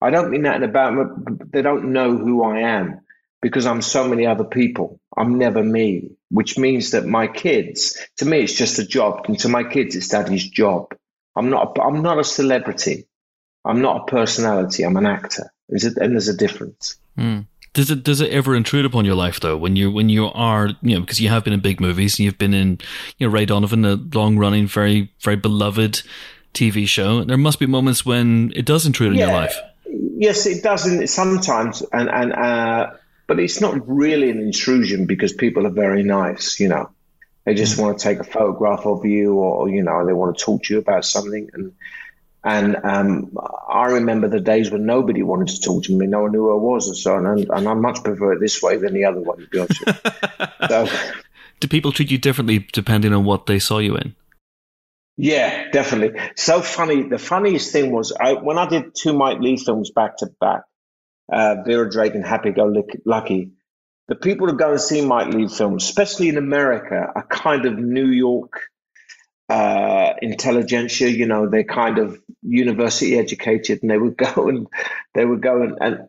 I don't mean that in a bad way. They don't know who I am because I'm so many other people. I'm never me, which means that my kids, to me, it's just a job, and to my kids, it's daddy's job. I'm not a celebrity. I'm not a personality. I'm an actor, and there's a difference. Mm. Does it ever intrude upon your life though? When you are, you know, because you have been in big movies, and you've been in, you know, Ray Donovan, a long running, very, very beloved TV show. There must be moments when it does intrude on your life. Yes, it does sometimes, and but it's not really an intrusion because people are very nice, you know. They just want to take a photograph of you, or, you know, they want to talk to you about something. And I remember the days when nobody wanted to talk to me. No one knew who I was and so on. And I much prefer it this way than the other one, to be honest with you. So, do people treat you differently depending on what they saw you in? Yeah, definitely. So funny. The funniest thing was when I did two Mike Leigh films back to back, Vera Drake and Happy Go Lucky, the people who go and see Mike Leigh films, especially in America, are kind of New York intelligentsia. You know, they're kind of university educated, and they would go and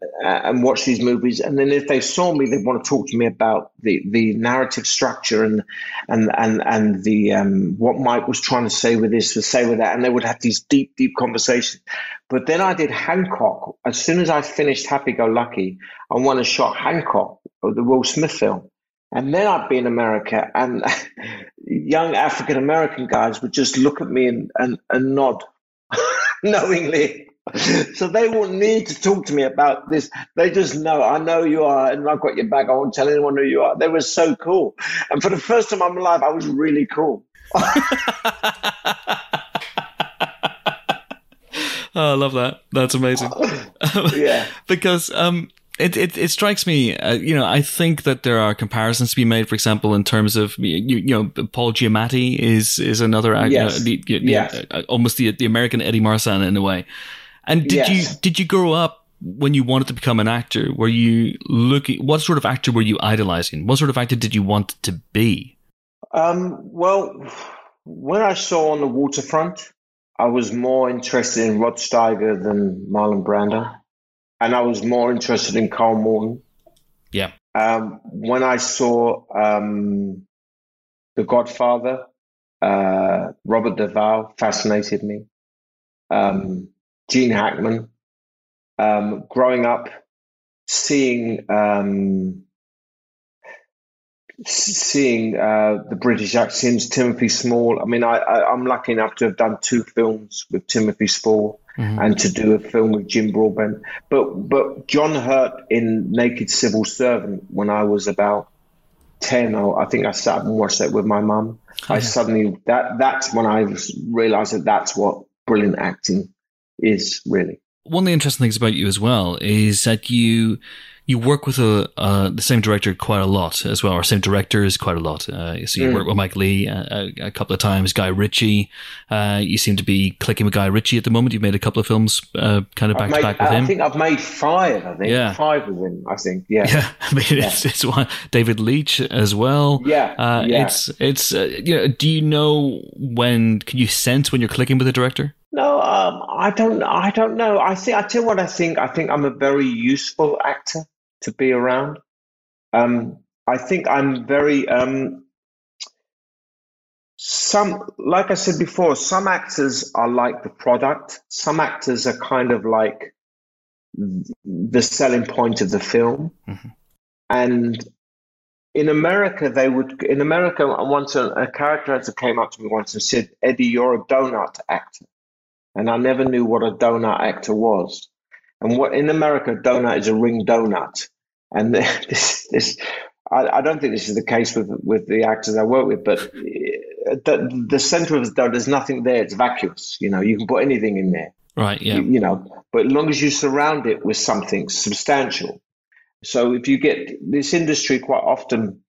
watch these movies. And then if they saw me, they'd want to talk to me about the narrative structure and the what Mike was trying to say with this, to say with that. And they would have these deep conversations. But then I did Hancock. As soon as I finished Happy Go Lucky, I went and shot Hancock, the Will Smith film. And then I'd be in America, and young African-American guys would just look at me and nod knowingly. So they won't need to talk to me about this. They just know, I know you are, and I've got your back. I won't tell anyone who you are. They were so cool. And for the first time in my life, I was really cool. Oh, I love that. That's amazing. Yeah. Because... It strikes me, you know, I think that there are comparisons to be made, for example, in terms of, you know, Paul Giamatti is another actor, yes. Almost the American Eddie Marsan in a way. And did you grow up when you wanted to become an actor? Were you looking, what sort of actor were you idolizing? What sort of actor did you want to be? Well, when I saw On the Waterfront, I was more interested in Rod Steiger than Marlon Brando. And I was more interested in Carl Morton. Yeah. When I saw The Godfather, Robert Duvall fascinated me. Gene Hackman. Growing up, seeing the British accents, Timothy Spall. I mean, I'm lucky enough to have done two films with Timothy Spall. Mm-hmm. And to do a film with Jim Broadbent. But John Hurt in Naked Civil Servant, when I was about 10, I think I sat and watched that with my mum. Oh, yeah. That's when I realised that's what brilliant acting is, really. One of the interesting things about you as well is that you work with the same director quite a lot as well, or same directors quite a lot. So you work with Mike Leigh a couple of times, Guy Ritchie. You seem to be clicking with Guy Ritchie at the moment. You've made a couple of films kind of back-to-back with him. I think I've made five, Yeah. Five with him, I think, yeah. I mean, it's one. David Leitch as well. Yeah, yeah. You know, do you know can you sense when you're clicking with a director? No, I don't know. I think I'm a very useful actor to be around. I think I'm very like I said before, some actors are like the product. Some actors are kind of like the selling point of the film. Mm-hmm. And in America, once a character actor came up to me once and said, "Eddie, you're a donut actor." And I never knew what a donut actor was. And what in America, donut is a ring donut. And I don't think this is the case with the actors I work with, but the center of the donut, there's nothing there. It's vacuous. You know, you can put anything in there. Right, yeah. You know, but as long as you surround it with something substantial. So if you get this industry quite often,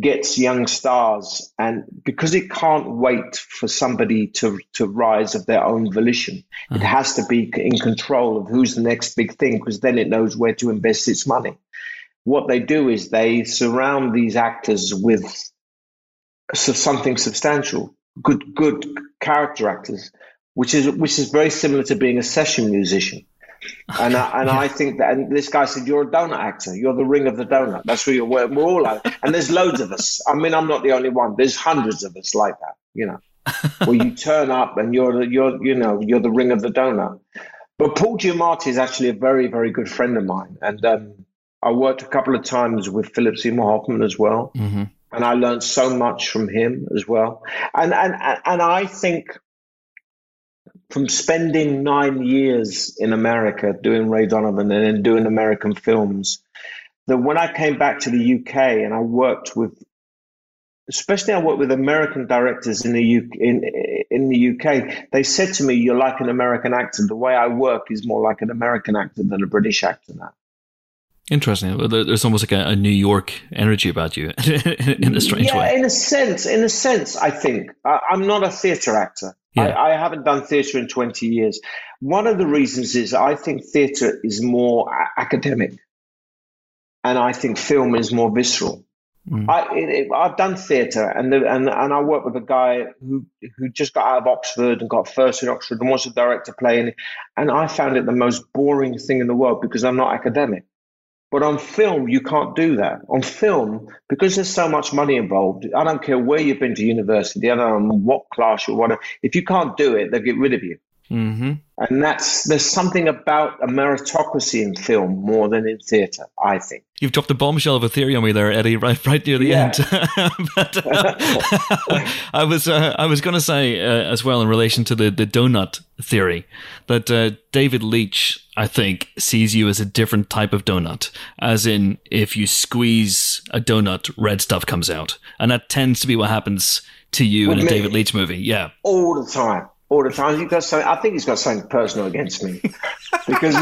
gets young stars, and because it can't wait for somebody to rise of their own volition, it has to be in control of who's the next big thing, because then it knows where to invest its money. What they do is they surround these actors with something substantial, good character actors, which is very similar to being a session musician. And I think that, and this guy said, you're a donut actor. You're the ring of the donut. That's where you're. We're all like, and there's loads of us. I mean, I'm not the only one. There's hundreds of us like that. You know, where you turn up and you're the ring of the donut. But Paul Giamatti is actually a very, very good friend of mine, and I worked a couple of times with Philip Seymour Hoffman as well, and I learned so much from him as well. And I think, from spending 9 years in America doing Ray Donovan and then doing American films, that when I came back to the UK and I worked with, especially I worked with American directors in the UK, they said to me, you're like an American actor. The way I work is more like an American actor than a British actor now. Interesting. There's almost like a New York energy about you in a strange way. Yeah, in a sense, I think. I'm not a theatre actor. Yeah. I haven't done theatre in 20 years. One of the reasons is I think theatre is more academic, and I think film is more visceral. I've done theatre, and I work with a guy who just got out of Oxford and got first in Oxford and wants to direct a play, and I found it the most boring thing in the world because I'm not academic. But on film, you can't do that. On film, because there's so much money involved, I don't care where you've been to university, I don't know what class you're in. If you can't do it, they'll get rid of you. And there's something about a meritocracy in film more than in theatre, I think. You've dropped a bombshell of a theory on me there, Eddie, right near the end. But I was going to say as well in relation to the donut theory that David Leitch, I think, sees you as a different type of donut. As in, if you squeeze a donut, red stuff comes out, and that tends to be what happens to you in a David Leitch movie. Yeah, all the time. I think he's got something personal against me because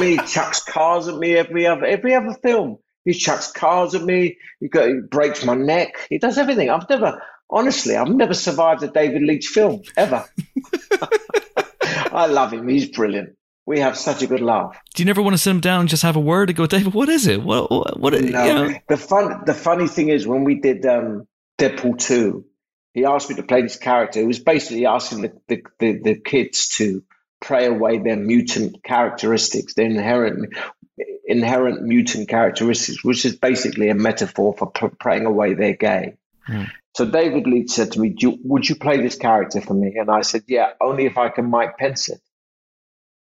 he chucks cars at me every other film. He chucks cars at me. He breaks my neck. He does everything. I've never survived a David Leitch film ever. I love him. He's brilliant. We have such a good laugh. Do you never want to sit him down and just have a word and go, David, what is it? What is, no, you know? The funny thing is when we did Deadpool 2, he asked me to play this character. It was basically asking the kids to pray away their mutant characteristics, their inherent mutant characteristics, which is basically a metaphor for praying away their gay. So David Leitch said to me, would you play this character for me? And I said, yeah, only if I can Mike Pence it.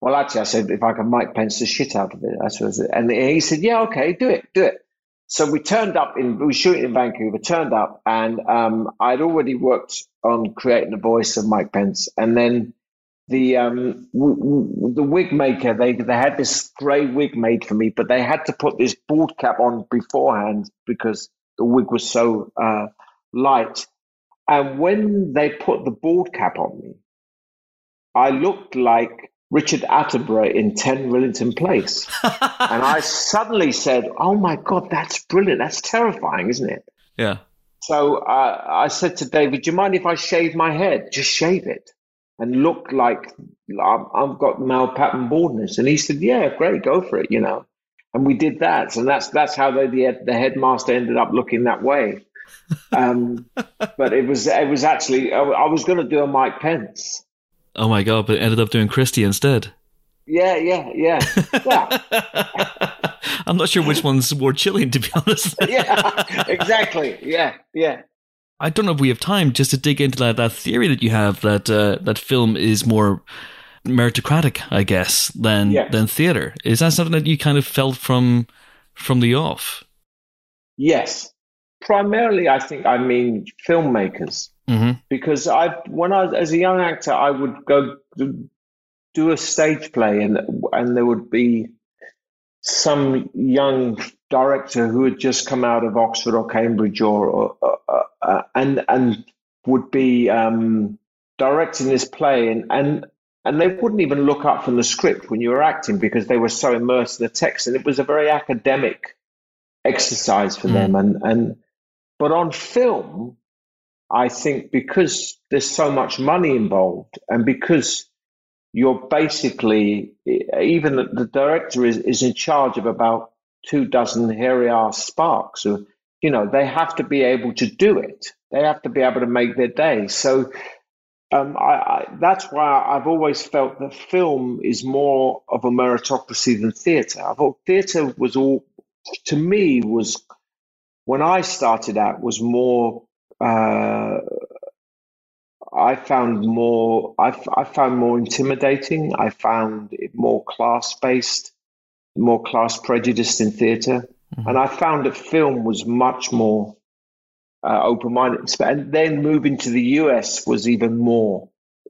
Well, actually, I said, if I can Mike Pence the shit out of it. That's what I said. And he said, yeah, okay, do it. So we turned up, we shoot in Vancouver, turned up, and I'd already worked on creating the voice of Mike Pence. And then the wig maker, they had this grey wig made for me, but they had to put this bald cap on beforehand because the wig was so light. And when they put the bald cap on me, I looked like Richard Attenborough in 10 Rillington Place. And I suddenly said, oh my God, that's brilliant. That's terrifying, isn't it? Yeah. So I said to David, do you mind if I shave my head? Just shave it and look like I've got male pattern baldness. And he said, yeah, great, go for it, you know. And we did that. So that's how the headmaster ended up looking that way. But it was actually, I was going to do a Mike Pence. Oh my God, but ended up doing Christie instead. Yeah. I'm not sure which one's more chilling, to be honest. Yeah, exactly. Yeah. I don't know if we have time just to dig into that theory that you have that film is more meritocratic, I guess, than theatre. Is that something that you kind of felt from the off? Yes. Primarily, I think I mean filmmakers. Because as a young actor, I would go do a stage play and there would be some young director who had just come out of Oxford or Cambridge and would be directing this play and they wouldn't even look up from the script when you were acting because they were so immersed in the text, and it was a very academic exercise for them, and But on film, I think because there's so much money involved and because you're basically, even the director is in charge of about 24 hairy-ass sparks. So, you know, they have to be able to do it. They have to be able to make their day. So that's why I've always felt that film is more of a meritocracy than theatre. I thought theatre was all, to me, was, when I started out, was more... I found more intimidating. I found it more class-based, more class-prejudiced in theatre. Mm-hmm. And I found that film was much more open-minded. And then moving to the US was even more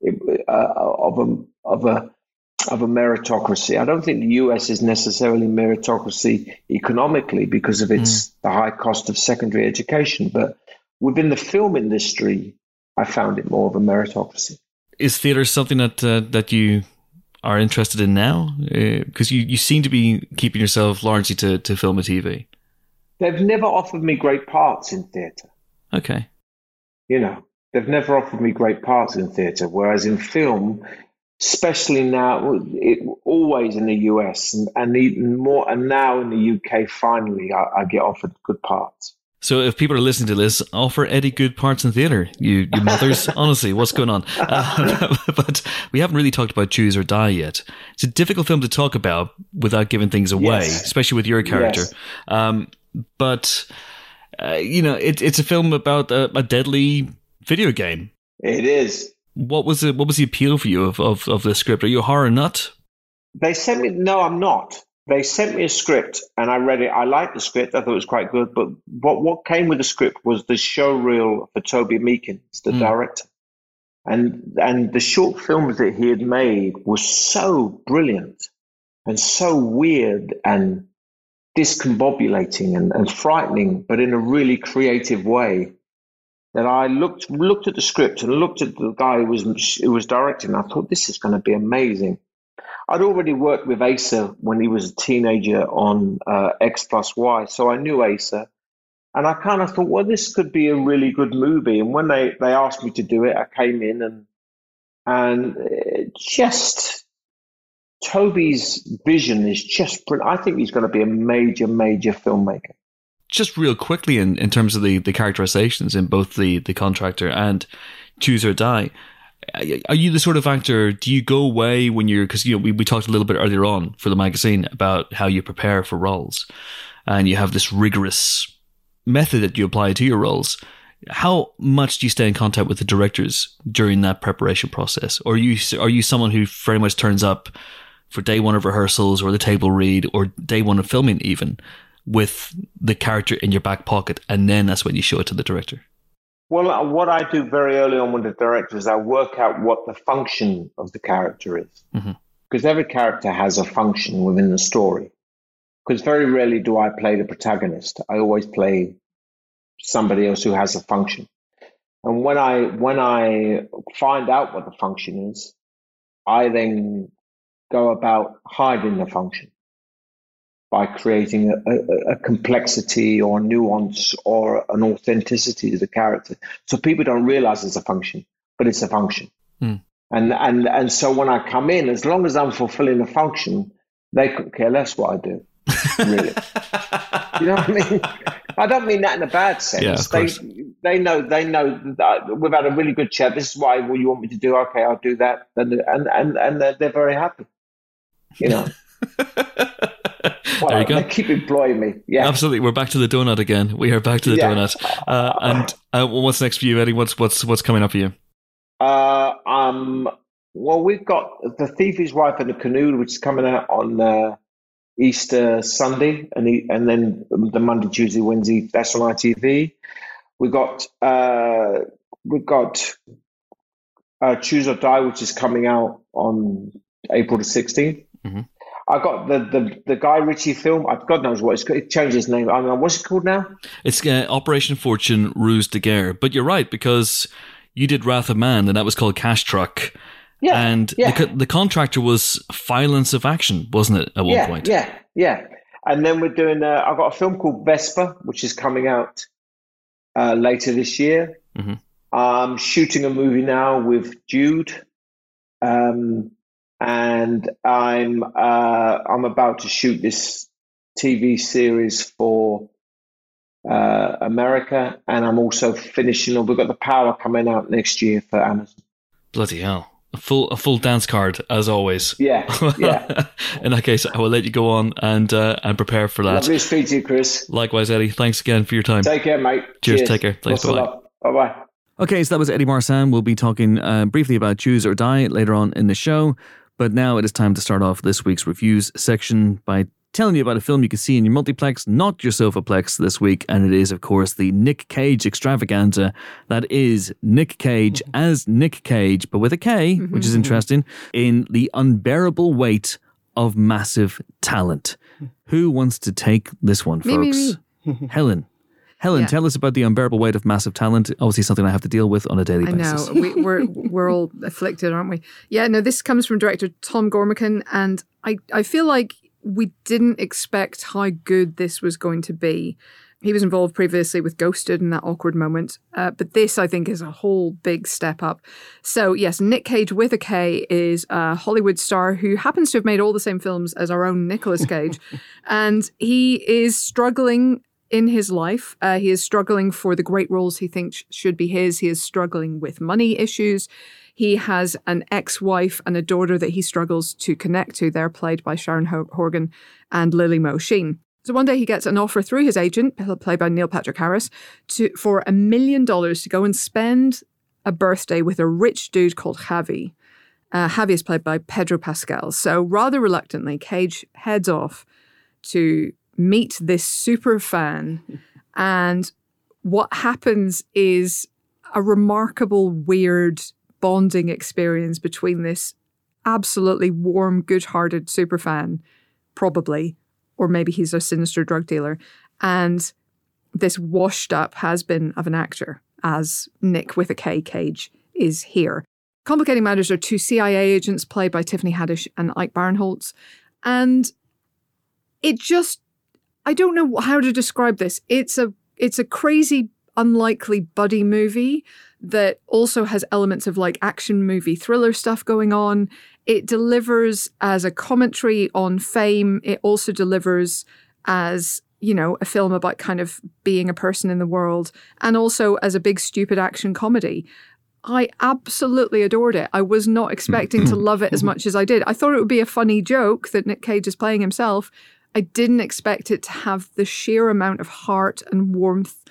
of a meritocracy. I don't think the US is necessarily meritocracy economically because of its the high cost of secondary education. But within the film industry, I found it more of a meritocracy. Is theatre something that you are interested in now? Because you seem to be keeping yourself largely to film and TV. They've never offered me great parts in theatre. Okay. You know, they've never offered me great parts in theatre, whereas in film, especially now, always in the US and even more, and now in the UK, finally, I get offered good parts. So if people are listening to this, offer Eddie good parts in theatre, you mothers. Honestly, what's going on? But we haven't really talked about Choose or Die yet. It's a difficult film to talk about without giving things away, yes, especially with your character. Yes. It's a film about a deadly video game. It is. What was the appeal for you of the script? Are you a horror nut? No, I'm not. They sent me a script and I read it. I liked the script. I thought it was quite good. But what came with the script was the showreel for Toby Meekins, the director. And the short films that he had made were so brilliant and so weird and discombobulating and frightening, but in a really creative way, that I looked at the script and looked at the guy who was directing. I thought, this is going to be amazing. I'd already worked with Asa when he was a teenager on X+Y, so I knew Asa. And I kind of thought, well, this could be a really good movie. And when they asked me to do it, I came in and just Toby's vision is just brilliant. I think he's going to be a major, major filmmaker. Just real quickly in terms of the characterizations in both the Contractor and Choose or Die, are you the sort of actor, do you go away when you're, because you know, we talked a little bit earlier on for the magazine about how you prepare for roles and you have this rigorous method that you apply to your roles. How much do you stay in contact with the directors during that preparation process? Or are you someone who very much turns up for day one of rehearsals or the table read or day one of filming even with the character in your back pocket and then that's when you show it to the director? Well, what I do very early on with the director is I work out what the function of the character is. Mm-hmm. Because every character has a function within the story. Because very rarely do I play the protagonist. I always play somebody else who has a function. And when I find out what the function is, I then go about hiding the function by creating a complexity or nuance or an authenticity to the character. So people don't realize it's a function, but it's a function. Mm. And so when I come in, as long as I'm fulfilling the function, they could care less what I do, really. You know what I mean? I don't mean that in a bad sense. Yeah, of course. They know that we've had a really good chat. This is what you want me to do. Okay, I'll do that. And they're very happy, you know. Well, there you go. They keep employing me. Yeah, absolutely. We're back to the donut again. We are back to the donut. And what's next for you, Eddie? What's coming up for you? Well, we've got The Thief, His Wife, and the Canoe, which is coming out on Easter Sunday, and then the Monday, Tuesday, Wednesday. That's on ITV. We've got Choose or Die, which is coming out on April the 16th. Mm-hmm. I got the Guy Ritchie film. God knows what it's called. It changed its name. I mean, what's it called now? It's Operation Fortune, Ruse de Guerre. But you're right, because you did Wrath of Man, and that was called Cash Truck. Yeah. And the Contractor was Violence of Action, wasn't it, at one point? Yeah. And then I've got a film called Vesper, which is coming out later this year. Mm-hmm. I'm shooting a movie now with Jude, and I'm about to shoot this TV series for America, and I'm also finishing. We've got The Power coming out next year for Amazon. Bloody hell. A full dance card, as always. Yeah. In that case, I will let you go on and prepare for that. Lovely to speak to you, Chris. Likewise, Eddie. Thanks again for your time. Take care, mate. Cheers. Take care. Thanks. Bye-bye. Okay, so that was Eddie Marsan. We'll be talking briefly about Choose or Die later on in the show. But now it is time to start off this week's reviews section by telling you about a film you can see in your multiplex, not your sofaplex this week. And it is, of course, the Nick Cage extravaganza. That is Nick Cage as Nick Cage, but with a K, which is interesting, in The Unbearable Weight of Massive Talent. Who wants to take this one, folks? Me. Helen, tell us about The Unbearable Weight of Massive Talent. Obviously something I have to deal with on a daily basis. I know, we're all afflicted, aren't we? Yeah, no, this comes from director Tom Gormican, and I feel like we didn't expect how good this was going to be. He was involved previously with Ghosted in that awkward moment, but this, I think, is a whole big step up. So, yes, Nick Cage with a K is a Hollywood star who happens to have made all the same films as our own Nicolas Cage, and he is struggling in his life. He is struggling for the great roles he thinks should be his. He is struggling with money issues. He has an ex-wife and a daughter that he struggles to connect to. They're played by Sharon Horgan and Lily Mo Sheen. So one day he gets an offer through his agent, played by Neil Patrick Harris, for $1 million to go and spend a birthday with a rich dude called Javi. Javi is played by Pedro Pascal. So rather reluctantly, Cage heads off to meet this super fan, and what happens is a remarkable, weird bonding experience between this absolutely warm, good-hearted super fan, probably, or maybe he's a sinister drug dealer, and this washed-up has-been of an actor, as Nick with a K Cage is here. Complicating matters are two CIA agents played by Tiffany Haddish and Ike Barinholtz, and it just, I don't know how to describe this. It's a crazy, unlikely buddy movie that also has elements of like action movie thriller stuff going on. It delivers as a commentary on fame. It also delivers as, you know, a film about kind of being a person in the world, and also as a big stupid action comedy. I absolutely adored it. I was not expecting to love it as much as I did. I thought it would be a funny joke that Nick Cage is playing himself. I didn't expect it to have the sheer amount of heart and warmth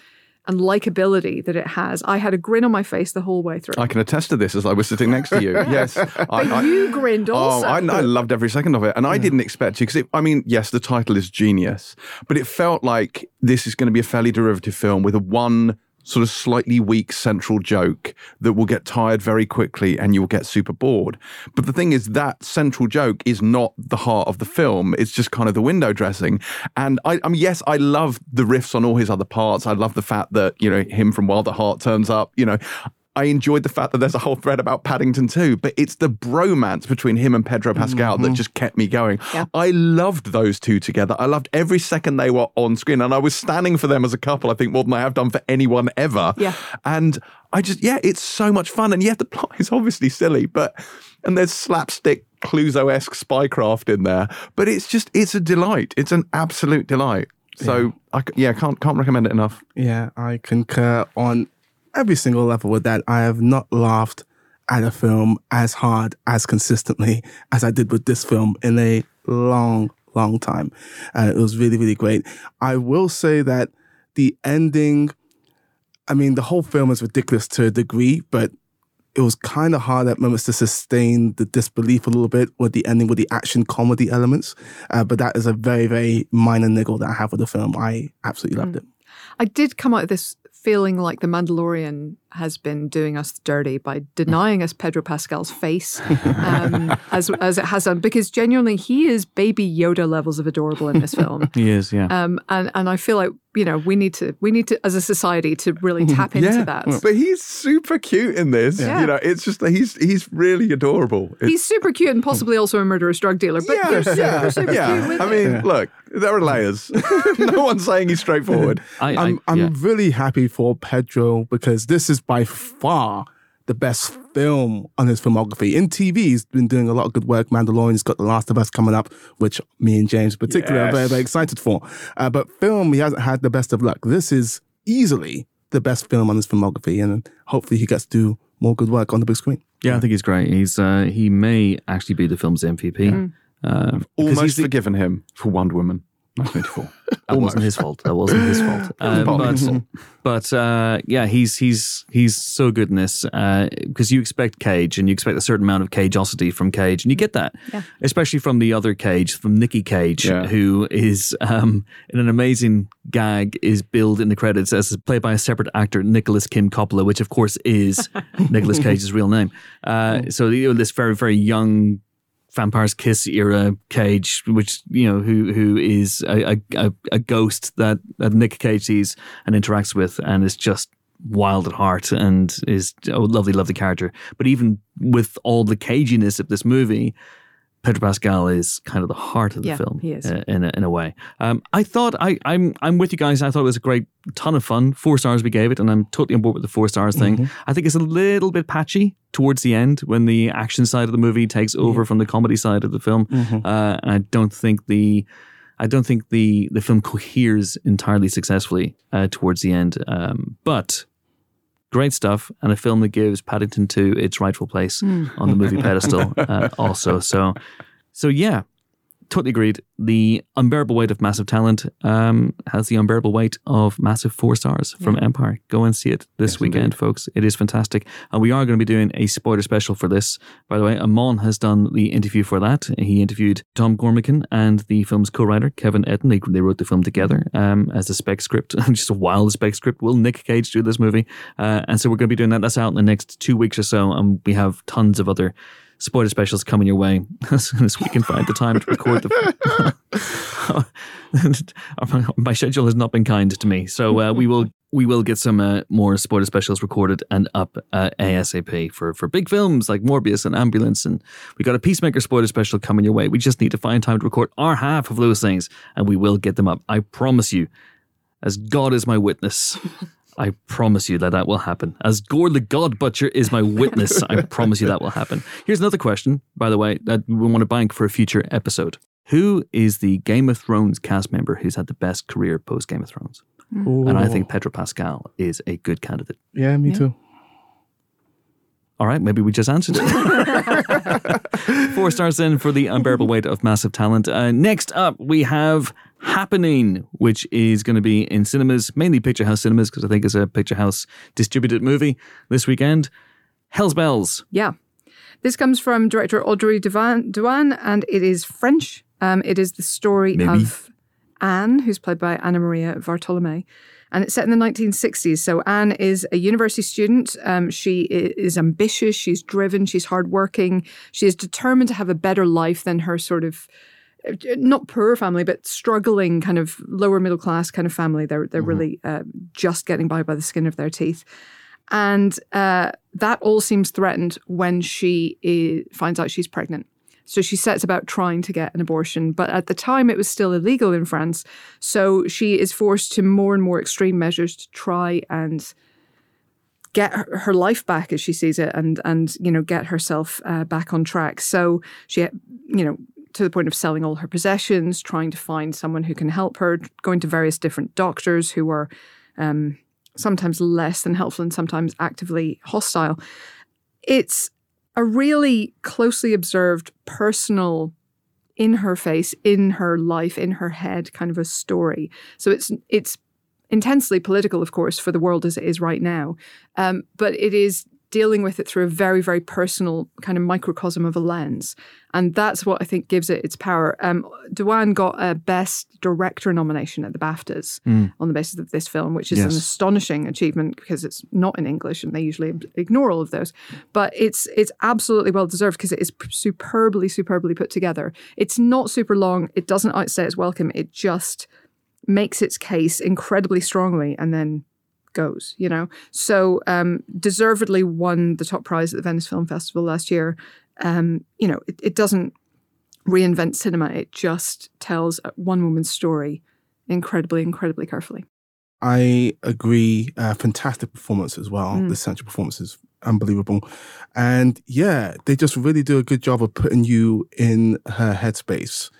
and likability that it has. I had a grin on my face the whole way through. I can attest to this as I was sitting next to you. Yes. But you grinned also. Oh, I loved every second of it. And I didn't expect to, because, yes, the title is genius, but it felt like this is going to be a fairly derivative film with one sort of slightly weak central joke that will get tired very quickly and you'll get super bored. But the thing is, that central joke is not the heart of the film. It's just kind of the window dressing. And yes, I love the riffs on all his other parts. I love the fact that, you know, him from Wild at Heart turns up, you know. I enjoyed the fact that there's a whole thread about Paddington too, but it's the bromance between him and Pedro Pascal that just kept me going. Yeah. I loved those two together. I loved every second they were on screen, and I was standing for them as a couple, I think, more than I have done for anyone ever. Yeah. And I just, it's so much fun. And the plot is obviously silly, and there's slapstick, Clouseau-esque spycraft in there, but it's just, it's a delight. It's an absolute delight. So, I can't recommend it enough. Yeah, I concur on every single level with that. I have not laughed at a film as hard, as consistently as I did with this film in a long, long time. It was really, really great. I will say that the ending, the whole film is ridiculous to a degree, but it was kind of hard at moments to sustain the disbelief a little bit with the ending, with the action comedy elements. But that is a very, very minor niggle that I have with the film. I absolutely loved it. I did come out of this feeling like The Mandalorian has been doing us dirty by denying us Pedro Pascal's face, as it has done, because genuinely he is baby Yoda levels of adorable in this film. He is, and I feel like you know, we need to as a society to really tap into that. But he's super cute in this. Yeah. You know, it's just that he's really adorable. He's super cute and possibly also a murderous drug dealer. But you're super cute with it. Look, there are layers. No one's saying he's straightforward. I'm really happy for Pedro because this is by far the best film on his filmography. In TV, he's been doing a lot of good work. Mandalorian's got The Last of Us coming up, which me and James particularly are very, very excited for. But film, he hasn't had the best of luck. This is easily the best film on his filmography, and hopefully he gets to do more good work on the big screen. Yeah, I think he's great. He's he may actually be the film's MVP. Mm. I've almost forgiven him for Wonder Woman 1984. That wasn't his fault. But he's so good in this because you expect Cage and you expect a certain amount of cageosity from Cage, and you get that, especially from the other Cage, from Nicky Cage, who is in an amazing gag is billed in the credits as played by a separate actor, Nicholas Kim Coppola, which of course is Nicolas Cage's real name. So this very, very young Vampire's Kiss era Cage, which, you know, who is a ghost that Nick Cage sees and interacts with, and is just wild at heart and is a lovely, lovely character. But even with all the caginess of this movie, Pedro Pascal is kind of the heart of the film, he is. In a way. I'm with you guys. I thought it was a great ton of fun. 4 stars we gave it, and I'm totally on board with the 4 stars thing. I think it's a little bit patchy towards the end when the action side of the movie takes over from the comedy side of the film. And I don't think the film coheres entirely successfully towards the end. But great stuff, and a film that gives Paddington 2 its rightful place on the movie pedestal also. So yeah, totally agreed. The unbearable weight of massive talent has the unbearable weight of massive 4 stars from Empire. Go and see it this weekend, folks. It is fantastic. And we are going to be doing a spoiler special for this. By the way, Amon has done the interview for that. He interviewed Tom Gormican and the film's co-writer, Kevin Etten. They wrote the film together as a spec script. Just a wild spec script. Will Nick Cage do this movie? And so we're going to be doing that. That's out in the next 2 weeks or so. And we have tons of other spoiler specials coming your way as soon as we can find the time to record them. My schedule has not been kind to me, so we will get some more spoiler specials recorded and up ASAP for big films like Morbius and Ambulance, and we got a Peacemaker spoiler special coming your way. We just need to find time to record our half of those things, and we will get them up. I promise you, as God is my witness. I promise you that will happen. As Gore the God Butcher is my witness, I promise you that will happen. Here's another question, by the way, that we want to bank for a future episode. Who is the Game of Thrones cast member who's had the best career post-Game of Thrones? Ooh. And I think Pedro Pascal is a good candidate. Yeah, me too. All right, maybe we just answered it. 4 stars in for the unbearable weight of massive talent. Next up, we have Happening, which is going to be in cinemas, mainly Picture House cinemas, because I think it's a Picture House distributed movie this weekend. Hell's Bells. Yeah. This comes from director Audrey Diwan, and it is French. It is the story of Anne, who's played by Anna Maria Vartolomei. And it's set in the 1960s. So Anne is a university student. She is ambitious. She's driven. She's hardworking. She is determined to have a better life than her sort of, not poor family, but struggling kind of lower middle class kind of family. They're really just getting by the skin of their teeth. And that all seems threatened when she finds out she's pregnant. So she sets about trying to get an abortion. But at the time, it was still illegal in France. So she is forced to more and more extreme measures to try and get her life back, as she sees it, and you know, get herself back on track. So she, you know, to the point of selling all her possessions, trying to find someone who can help her, going to various different doctors who are sometimes less than helpful and sometimes actively hostile. It's a really closely observed, personal, in her face, in her life, in her head kind of a story. So it's intensely political, of course, for the world as it is right now. But it is dealing with it through a very, very personal kind of microcosm of a lens. And that's what I think gives it its power. Diwan got a Best Director nomination at the BAFTAs on the basis of this film, which is an astonishing achievement because it's not in English and they usually ignore all of those. But it's absolutely well-deserved because it is superbly put together. It's not super long. It doesn't outstay its welcome. It just makes its case incredibly strongly and then goes, you know. So deservedly won the top prize at the Venice Film Festival last year. You know, it doesn't reinvent cinema. It just tells one woman's story incredibly, incredibly carefully. I agree. Fantastic performance as well. The central performance is unbelievable. And yeah, they just really do a good job of putting you in her headspace,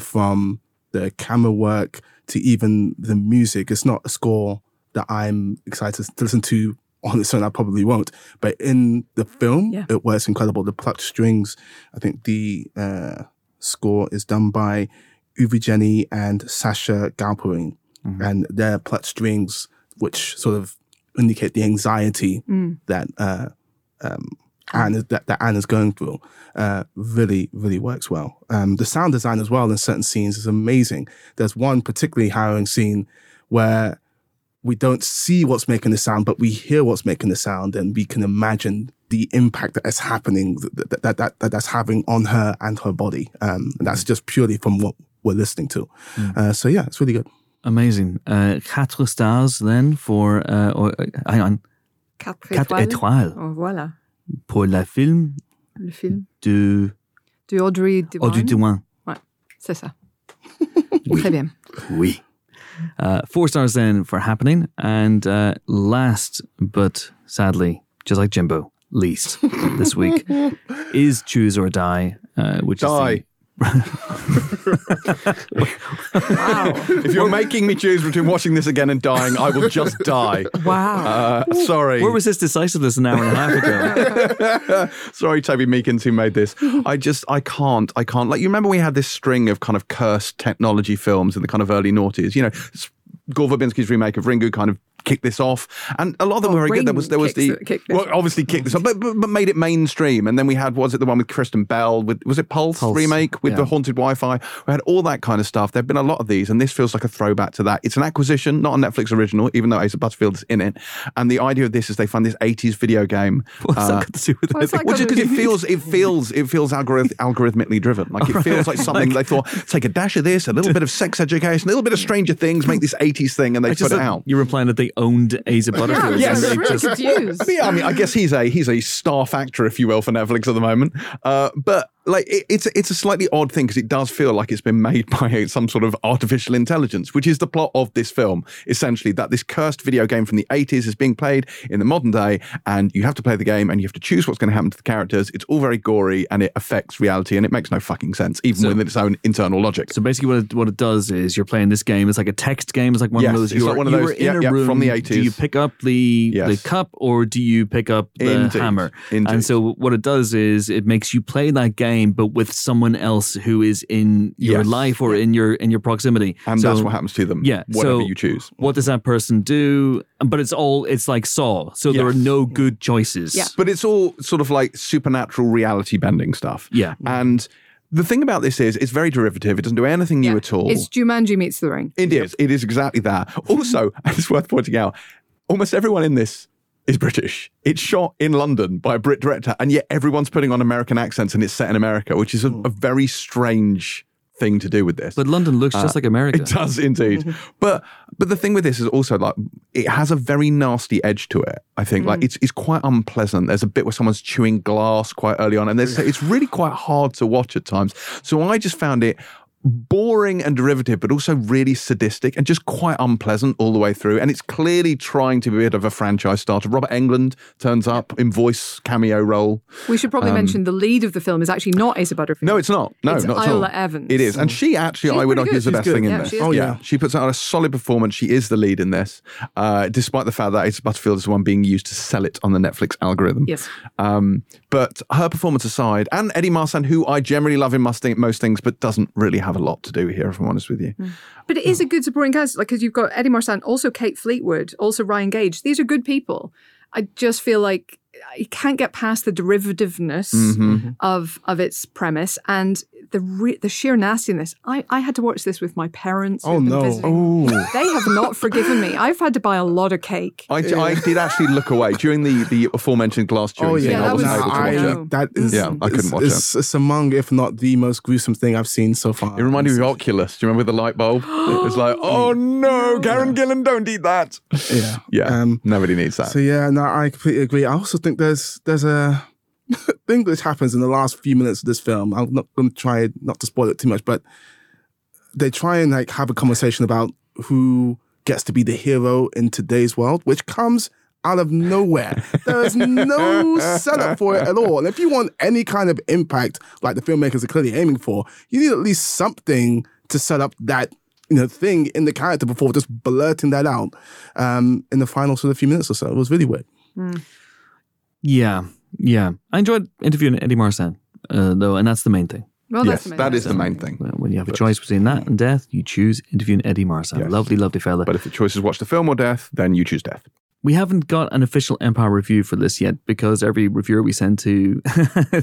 from the camera work to even the music. It's not a score that I'm excited to listen to on its own. I probably won't. But in the film, it works incredible. The plucked strings, I think the score is done by Uwe Jenny and Sasha Galperine. And their plucked strings, which sort of indicate the anxiety that Anna's going through, really, really works well. The sound design as well in certain scenes is amazing. There's one particularly harrowing scene where we don't see what's making the sound, but we hear what's making the sound, and we can imagine the impact that is happening, that's having on her and her body. And that's just purely from what we're listening to. So yeah, it's really good. Amazing. Quatre stars then for... hang on. Quatre étoiles. Oh, voilà. Pour le film... Le film. De Audrey Diwan. Audrey Diwan. Ouais, c'est ça. Oui. Très bien. Oui. 4 stars then for Happening. And last, but sadly, just like Jimbo, least this week, is Choose or Die, which Die. Is... Wow. If you're making me choose between watching this again and dying, I will just die. Wow. Sorry. Where was this decisiveness an hour and a half ago? Sorry, Toby Meekins, who made this. I can't. Like, you remember we had this string of kind of cursed technology films in the kind of early noughties, you know, Gore Verbinski's remake of Ringu kind of kicked this off, and a lot of them were very good. There was obviously kicked this off, but made it mainstream. And then we had, was it the one with Kristen Bell? Was it Pulse remake with the haunted Wi-Fi? We had all that kind of stuff. There've been a lot of these, and this feels like a throwback to that. It's an acquisition, not a Netflix original, even though Asa Butterfield is in it. And the idea of this is they find this '80s video game. What's that got to do with anything? Well, just because it feels algorithmically driven. Like it feels like something they thought, take a dash of this, a little bit of sex education, a little bit of Stranger Things, make this '80s thing, and they put it out. You're implying that they owned Asa Butterfield. Yeah, yes, really confused. I mean, I guess he's a staff actor, if you will, for Netflix at the moment. But like, it's a slightly odd thing because it does feel like it's been made by some sort of artificial intelligence, which is the plot of this film, essentially, that this cursed video game from the '80s is being played in the modern day, and you have to play the game and you have to choose what's going to happen to the characters. It's all very gory and it affects reality and it makes no fucking sense, even within its own internal logic. So basically what it does is you're playing this game. It's like a text game. It's like one of those. It's like one of those in a room from the '80s. Do you pick up the cup or do you pick up the hammer? Indeed. And so what it does is it makes you play that game, but with someone else who is in your life or in your proximity, and so, that's what happens to them. Yeah, whatever you choose. What does that person do? But it's like Saw, so there are no good choices. Yeah. But it's all sort of like supernatural reality bending stuff. Yeah, and. The thing about this is, it's very derivative. It doesn't do anything new at all. It's Jumanji meets The Ring. It is. It is exactly that. Also, it's worth pointing out, almost everyone in this is British. It's shot in London by a Brit director, and yet everyone's putting on American accents and it's set in America, which is a very strange thing to do with this. But London looks just like America. It does indeed. But the thing with this is also, like, it has a very nasty edge to it, I think. Like, it's quite unpleasant. There's a bit where someone's chewing glass quite early on, and it's really quite hard to watch at times. So I just found it boring and derivative, but also really sadistic and just quite unpleasant all the way through. And it's clearly trying to be a bit of a franchise starter. Robert Englund turns up in voice cameo role. We should probably mention the lead of the film is actually not Asa Butterfield. No, it's not. No, it's not at all. Isla Evans. It is. And she actually, I would argue, is the best thing in this. Oh, yeah. She puts out a solid performance. She is the lead in this, despite the fact that Asa Butterfield is the one being used to sell it on the Netflix algorithm. Yes. But her performance aside, and Eddie Marsan, who I generally love in most things, but doesn't really have a lot to do here, if I'm honest with you. But it is a good supporting cast, like, because you've got Eddie Marsan, also Kate Fleetwood, also Ryan Gage. These are good people. I just feel like you can't get past the derivativeness of its premise, and the sheer nastiness. I had to watch this with my parents. Oh no! Oh, they have not forgiven me. I've had to buy a lot of cake. I did actually look away during the aforementioned glass chewing. Oh yeah, yeah, I wasn't able to watch it. That is, yeah, I couldn't watch it. It's among, if not the most gruesome thing I've seen so far. It reminded me of Oculus. Do you remember the light bulb? It was like, oh no, Karen Gillan, don't eat that. Yeah, yeah. Nobody needs that. So yeah, no, I completely agree. I also think there's a thing that happens in the last few minutes of this film. I'm not going to try not to spoil it too much, but they try and like have a conversation about who gets to be the hero in today's world, which comes out of nowhere. There is no setup for it at all. And if you want any kind of impact, like the filmmakers are clearly aiming for, you need at least something to set up that, you know, thing in the character before just blurting that out in the final sort of few minutes or so. It was really weird. Mm. Yeah. Yeah, I enjoyed interviewing Eddie Marsan, though, and that's the main thing. Well, yes, that is the main thing. When you have a choice between that and death, you choose interviewing Eddie Marsan. Yes. Lovely, lovely fella. But if the choice is watch the film or death, then you choose death. We haven't got an official Empire review for this yet because every reviewer we send to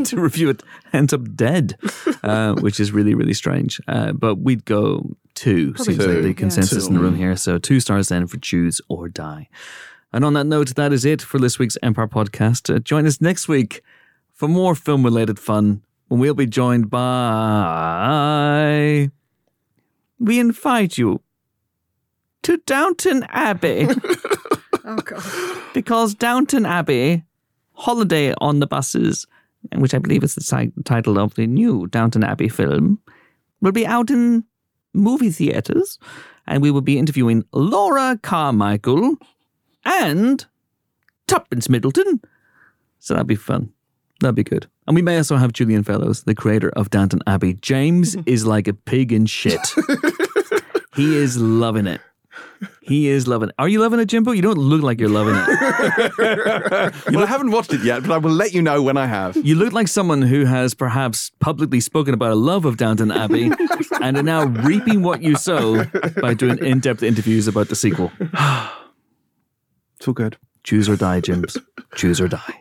to review it ends up dead, which is really, really strange. But we'd go two. Probably seems like the consensus in the room here. So 2 stars then for Choose or Die. And on that note, that is it for this week's Empire podcast. Join us next week for more film-related fun when we'll be joined by... We invite you to Downton Abbey. Oh, God. Because Downton Abbey, Holiday on the Buses, which I believe is the title of the new Downton Abbey film, will be out in movie theatres. And we will be interviewing Laura Carmichael... and Tuppence Middleton. So that'd be fun. That'd be good. And we may also have Julian Fellows, the creator of Downton Abbey. James is like a pig in shit. He is loving it. He is loving it. Are you loving it, Jimbo? You don't look like you're loving it. I haven't watched it yet, but I will let you know when I have. You look like someone who has perhaps publicly spoken about a love of Downton Abbey and are now reaping what you sow by doing in-depth interviews about the sequel. It's all good. Choose or die, Jims. Choose or die.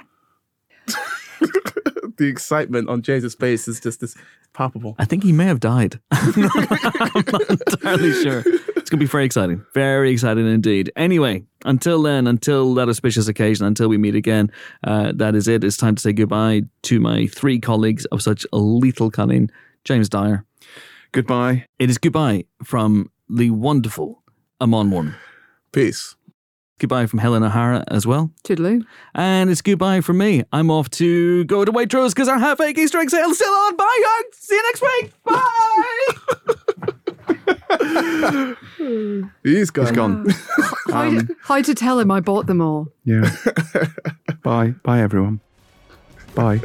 The excitement on James' face is just this palpable. I think he may have died. I'm not entirely sure. It's going to be very exciting. Very exciting indeed. Anyway, until then, until that auspicious occasion, until we meet again, that is it. It's time to say goodbye to my 3 colleagues of such a lethal cunning. James Dyer. Goodbye. It is goodbye from the wonderful Amon Warren. Peace. Goodbye from Helen O'Hara as well. Toodaloo. And it's goodbye from me. I'm off to go to Waitrose because our half-egg Easter egg sale is still on. Bye, guys. See you next week. Bye. He's gone. He's gone. Hard to tell him I bought them all. Yeah. Bye. Bye, everyone. Bye.